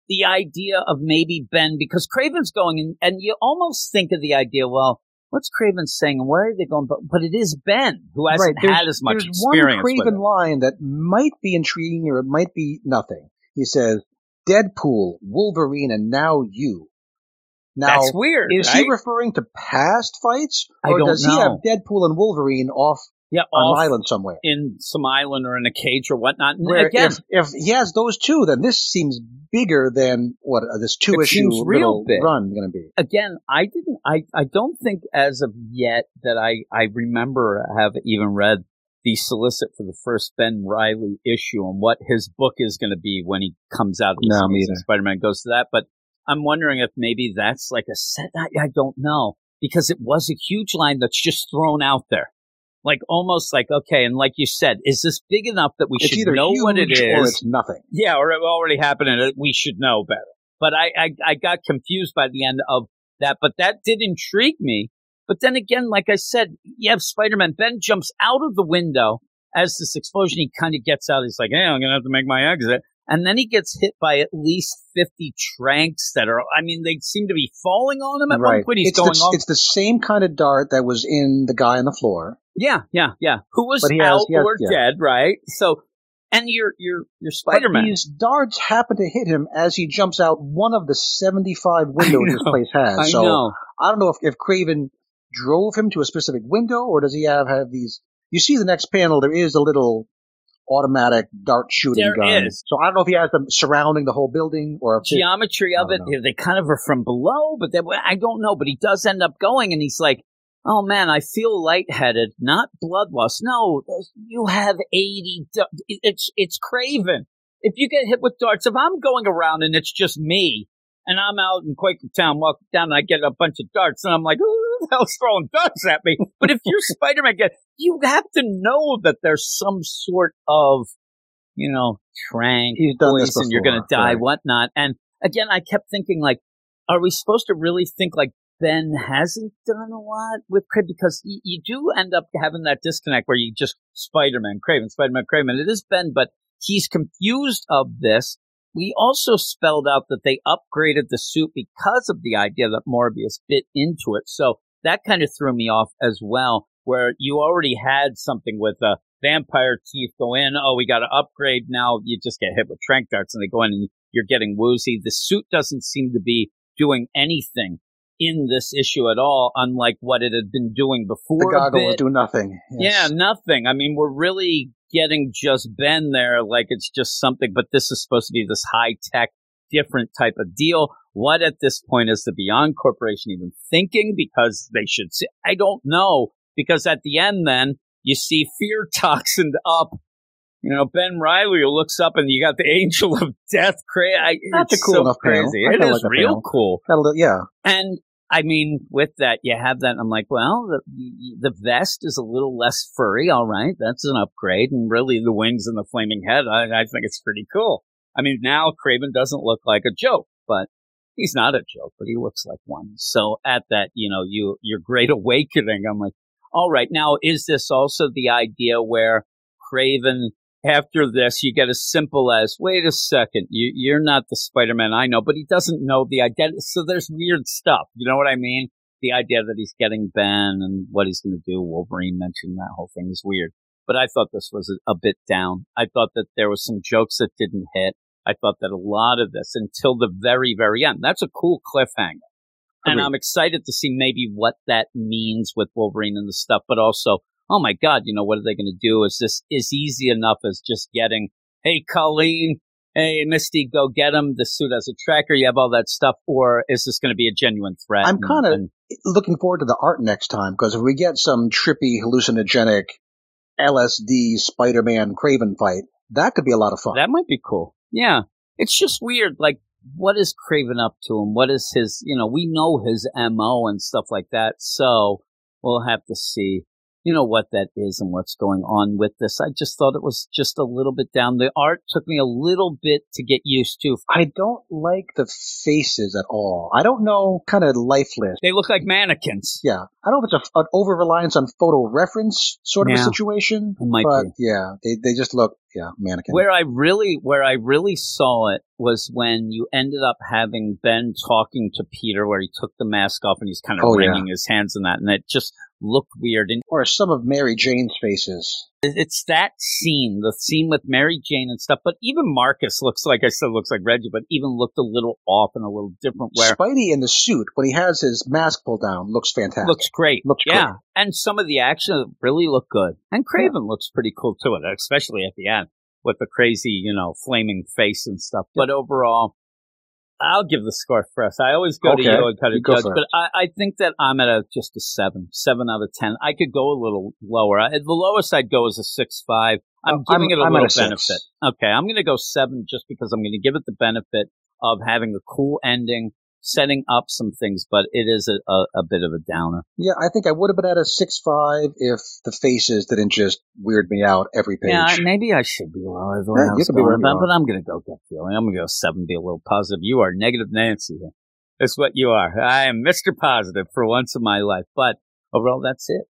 the idea of maybe Ben, because Craven's going in, and you almost think of the idea, well, what's Craven saying? Where are they going? But, but it is Ben who hasn't right. had as much experience. There's one Craven line that might be intriguing or it might be nothing. He says, Deadpool, Wolverine, and now you. Now, that's weird. Is right? he referring to past fights? Or I don't does know. he have Deadpool and Wolverine off yeah, on off an island somewhere? In some island or in a cage or whatnot. Where Again, if, if he has those two, then this seems bigger than what uh, this two issue real run going to be. Again, I didn't. I, I don't think as of yet that I, I remember have even read the solicit for the first Ben Reilly issue on what his book is going to be when he comes out. He no, me either. Spider-Man goes to that, but I'm wondering if maybe that's like a set. I, I don't know, because it was a huge line that's just thrown out there. Like almost like, okay, and like you said, is this big enough that we it's should know what it is? Or it's nothing. Yeah, or it already happened and we should know better. But I, I, I got confused by the end of that, but that did intrigue me. But then again, like I said, you have Spider-Man. Ben jumps out of the window as this explosion. He kind of gets out. He's like, hey, I'm going to have to make my exit. And then he gets hit by at least fifty tranks that are, I mean, they seem to be falling on him at right. one point. He's it's going the, off. It's the same kind of dart that was in the guy on the floor. Yeah, yeah, yeah. Who was out has, has, or yeah. dead, right? So, and you're, you're, you're Spider-Man. But these darts happen to hit him as he jumps out one of the seventy-five windows this place has. I so know. I don't know if, if Craven drove him to a specific window or does he have, have these, you see the next panel, there is a little automatic dart shooting there gun. Is. So I don't know if he has them surrounding the whole building or geometry it, of it. Know. They kind of are from below, but they, I don't know. But he does end up going, and he's like, "Oh man, I feel lightheaded, not blood loss. No, you have eighty. It's it's Craven. If you get hit with darts, if I'm going around and it's just me, and I'm out in Quaker Town, walking down, and I get a bunch of darts, and I'm like." Hell's throwing darts at me. But if you're Spider-Man, you have to know that there's some sort of, you know, trank, poison, you're going to die, right. whatnot. And again, I kept thinking, like, are we supposed to really think, like, Ben hasn't done a lot with Craven? Because y- you do end up having that disconnect where you just Spider-Man, Craven, Spider-Man, Craven. It is Ben, but he's confused of this. We also spelled out that they upgraded the suit because of the idea that Morbius bit into it. So that kind of threw me off as well, where you already had something with a vampire teeth go in. Oh, we got to upgrade. Now you just get hit with trank darts and they go in and you're getting woozy. The suit doesn't seem to be doing anything in this issue at all, unlike what it had been doing before. The goggle will do nothing. Yes. Yeah, nothing. I mean, we're really getting just Ben there like it's just something, but this is supposed to be this high-tech, different type of deal. What at this point is the Beyond Corporation even thinking? Because they should see, I don't know. Because at the end, then you see fear toxined up. You know, Ben Reilly looks up and you got the Angel of Death. Cra- I, That's it's a cool so enough crazy. Panel. It is like real panel. Cool. That'll, yeah, and I mean, with that, you have that. And I'm like, well, the, the vest is a little less furry. All right, that's an upgrade. And really, the wings and the flaming head, I, I think it's pretty cool. I mean, now Craven doesn't look like a joke, but. He's not a joke, but he looks like one. So at that, you know, you your great awakening, I'm like, all right, now is this also the idea where Craven, after this, you get as simple as, wait a second, you, you're not the Spider-Man I know, but he doesn't know the identity. So there's weird stuff. You know what I mean? The idea that he's getting Ben and what he's going to do. Wolverine mentioned that whole thing is weird. But I thought this was a, a bit down. I thought that there was some jokes that didn't hit. I thought that a lot of this until the very, very end. That's a cool cliffhanger. And I'm excited to see maybe what that means with Wolverine and the stuff. But also, oh, my God, you know, what are they going to do? Is this is easy enough as just getting, hey, Colleen, hey, Misty, go get him. The suit has a tracker. You have all that stuff. Or is this going to be a genuine threat? I'm kind of looking forward to the art next time, because if we get some trippy, hallucinogenic L S D Spider-Man Craven fight, that could be a lot of fun. That might be cool. Yeah, it's just weird. Like what is Craven up to him? What is his, you know, we know his M O and stuff like that. So we'll have to see, you know, what that is and what's going on with this. I just thought it was just a little bit down. The art took me a little bit to get used to. I don't like the faces at all. I don't know, kind of lifeless. They look like mannequins. Yeah. I don't know if it's a, an over-reliance on photo reference sort yeah. of a situation. It might but be. Yeah, they, they just look, yeah, mannequin. Where I really, where I really saw it was when you ended up having Ben talking to Peter where he took the mask off and he's kind of oh, wringing yeah. his hands and that, and it just looked weird. And, or some of Mary Jane's faces. It's that scene, the scene with Mary Jane and stuff. But even Marcus looks like, I said, looks like Reggie, but even looked a little off and a little different. Where Spidey in the suit, when he has his mask pulled down, looks fantastic. Looks great. Looks yeah. great. And some of the action really looked good. And Craven yeah. looks pretty cool too, especially at the end with the crazy, you know, flaming face and stuff. Yeah. But overall, I'll give the score first. I always go okay. to you and kind of judge, but I, I think that I'm at a, just a seven, seven out of ten. I could go a little lower. I, the lowest I'd go is a six five. I'm oh, giving I'm, it a I'm little benefit. Six. Okay, I'm going to go seven just because I'm going to give it the benefit of having a cool ending, setting up some things, but it is a, a, a bit of a downer. Yeah, I think I would have been at a six five if the faces didn't just weird me out every page. Yeah, maybe I should be lower, yeah, I was be lower about, but I'm going to go get feeling. I'm going to go seven, be a little positive. You are negative Nancy. That's what you are. I am Mister Positive for once in my life. But overall, that's it.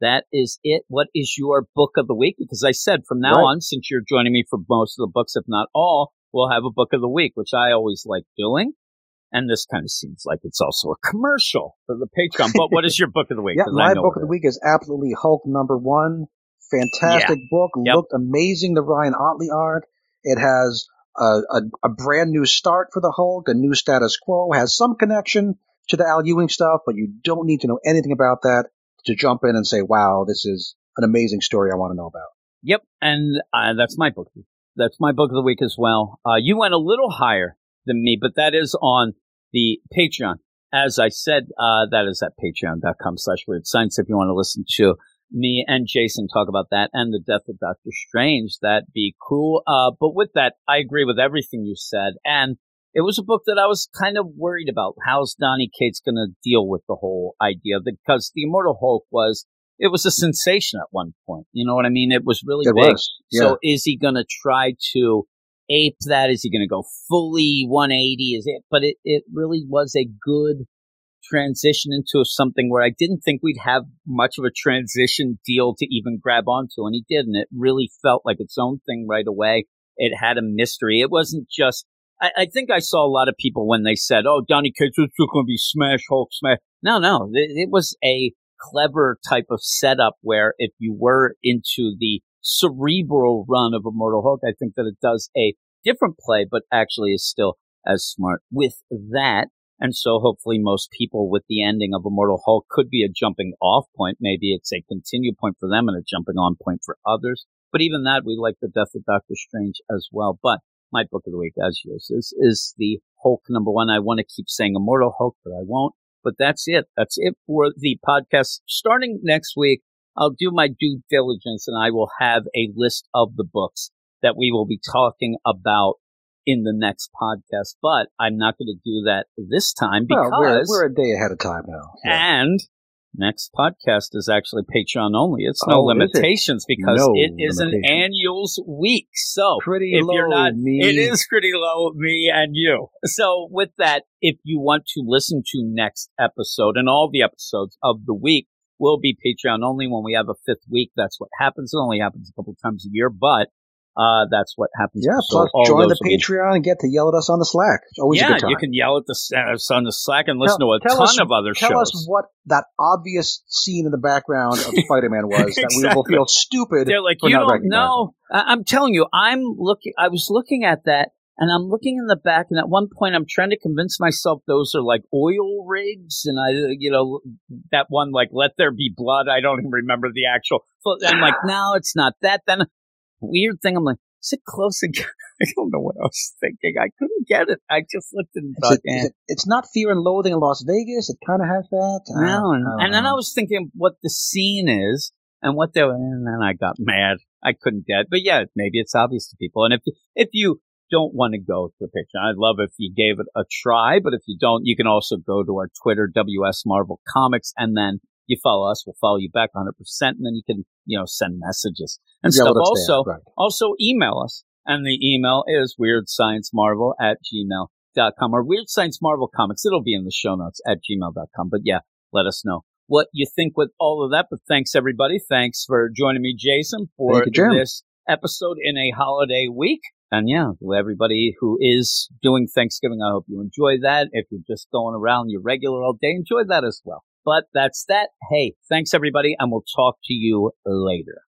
That is it. What is your book of the week? Because I said from now right. on, since you're joining me for most of the books, if not all, we'll have a book of the week, which I always like doing. And this kind of seems like it's also a commercial for the Patreon. But what is your book of the week? yeah, my book of the week is absolutely Hulk number one. Fantastic yeah. book. Yep. Looked amazing, the Ryan Ottley art. It has a, a, a brand new start for the Hulk, a new status quo, has some connection to the Al Ewing stuff, but you don't need to know anything about that to jump in and say, wow, this is an amazing story I want to know about. Yep, and uh, that's my book. That's my book of the week as well. Uh, you went a little higher than me, but that is on the Patreon. As I said, uh, that is at patreon.com slash weird science. If you want to listen to me and Jason talk about that and the death of Doctor Strange, that'd be cool. Uh, but with that, I agree with everything you said. And it was a book that I was kind of worried about. How's Donny Cates going to deal with the whole idea? Because the Immortal Hulk was, it was a sensation at one point. You know what I mean? It was really it big. Was. Yeah. So is he going to try to ape that? Is he going to go fully one eighty? Is it? But it, it really was a good transition into something where I didn't think we'd have much of a transition deal to even grab onto, and he did, and it really felt like its own thing right away. It had a mystery. It wasn't just I, I think I saw a lot of people when they said, oh, Donny Cates is going to be smash Hulk smash. No, no, it, it was a clever type of setup where if you were into the cerebral run of Immortal Hulk, I think that it does a different play, but actually is still as smart with that. And so hopefully most people with the ending of Immortal Hulk could be a jumping off point. Maybe it's a continue point for them and a jumping on point for others. But even that, we like the death of Doctor Strange as well. But my book of the week, as yours is, is the Hulk number one. I want to keep saying Immortal Hulk, but I won't. But that's it. That's it for the podcast. Starting next week, I'll do my due diligence and I will have a list of the books that we will be talking about in the next podcast. But I'm not going to do that this time because well, we're, we're a day ahead of time now. Yeah. And next podcast is actually Patreon only. It's no oh, limitations it? because no it is an annuals week. So pretty if low, you're not, me. It is pretty low, me and you. So with that, if you want to listen to next episode and all the episodes of the week, will be Patreon only. When we have a fifth week, that's what happens. It only happens a couple times a year, but uh, that's what happens. Yeah, plus join the Patreon weeks. And get to yell at us on the Slack. It's always yeah, a good time. You can yell at us uh, on the Slack and listen tell, to a ton us, of other tell shows. Tell us what that obvious scene in the background of Spider-Man was exactly. that we will feel stupid. They're like, for you not don't know. I'm telling you, I'm looking. I was looking at that. And I'm looking in the back, and at one point I'm trying to convince myself those are like oil rigs, and I, you know, that one, like, let there be blood, I don't even remember the actual, so I'm like, no, it's not that, then, weird thing, I'm like, is it close again? I don't know what I was thinking, I couldn't get it, I just looked and thought, it, eh. it, It's not Fear and Loathing in Las Vegas, it kind of has that. No, and, and then I was thinking what the scene is, and what they were, and then I got mad, I couldn't get it, but yeah, maybe it's obvious to people, and if if you don't want to go to a picture, I'd love if you gave it a try, but if you don't, you can also go to our Twitter, W S Marvel Comics, and then you follow us, we'll follow you back one hundred percent, and then you can, you know, send messages and yeah, stuff. Also, right. also email us, and the email is weird science marvel at gmail dot com or Weird Science Marvel Comics. It'll be in the show notes at gmail dot com, but yeah, let us know what you think with all of that. But thanks, everybody. Thanks for joining me, Jason, for you, this episode in a holiday week. And yeah, everybody who is doing Thanksgiving, I hope you enjoy that. If you're just going around your regular all day, enjoy that as well. But that's that. Hey, thanks, everybody, and we'll talk to you later.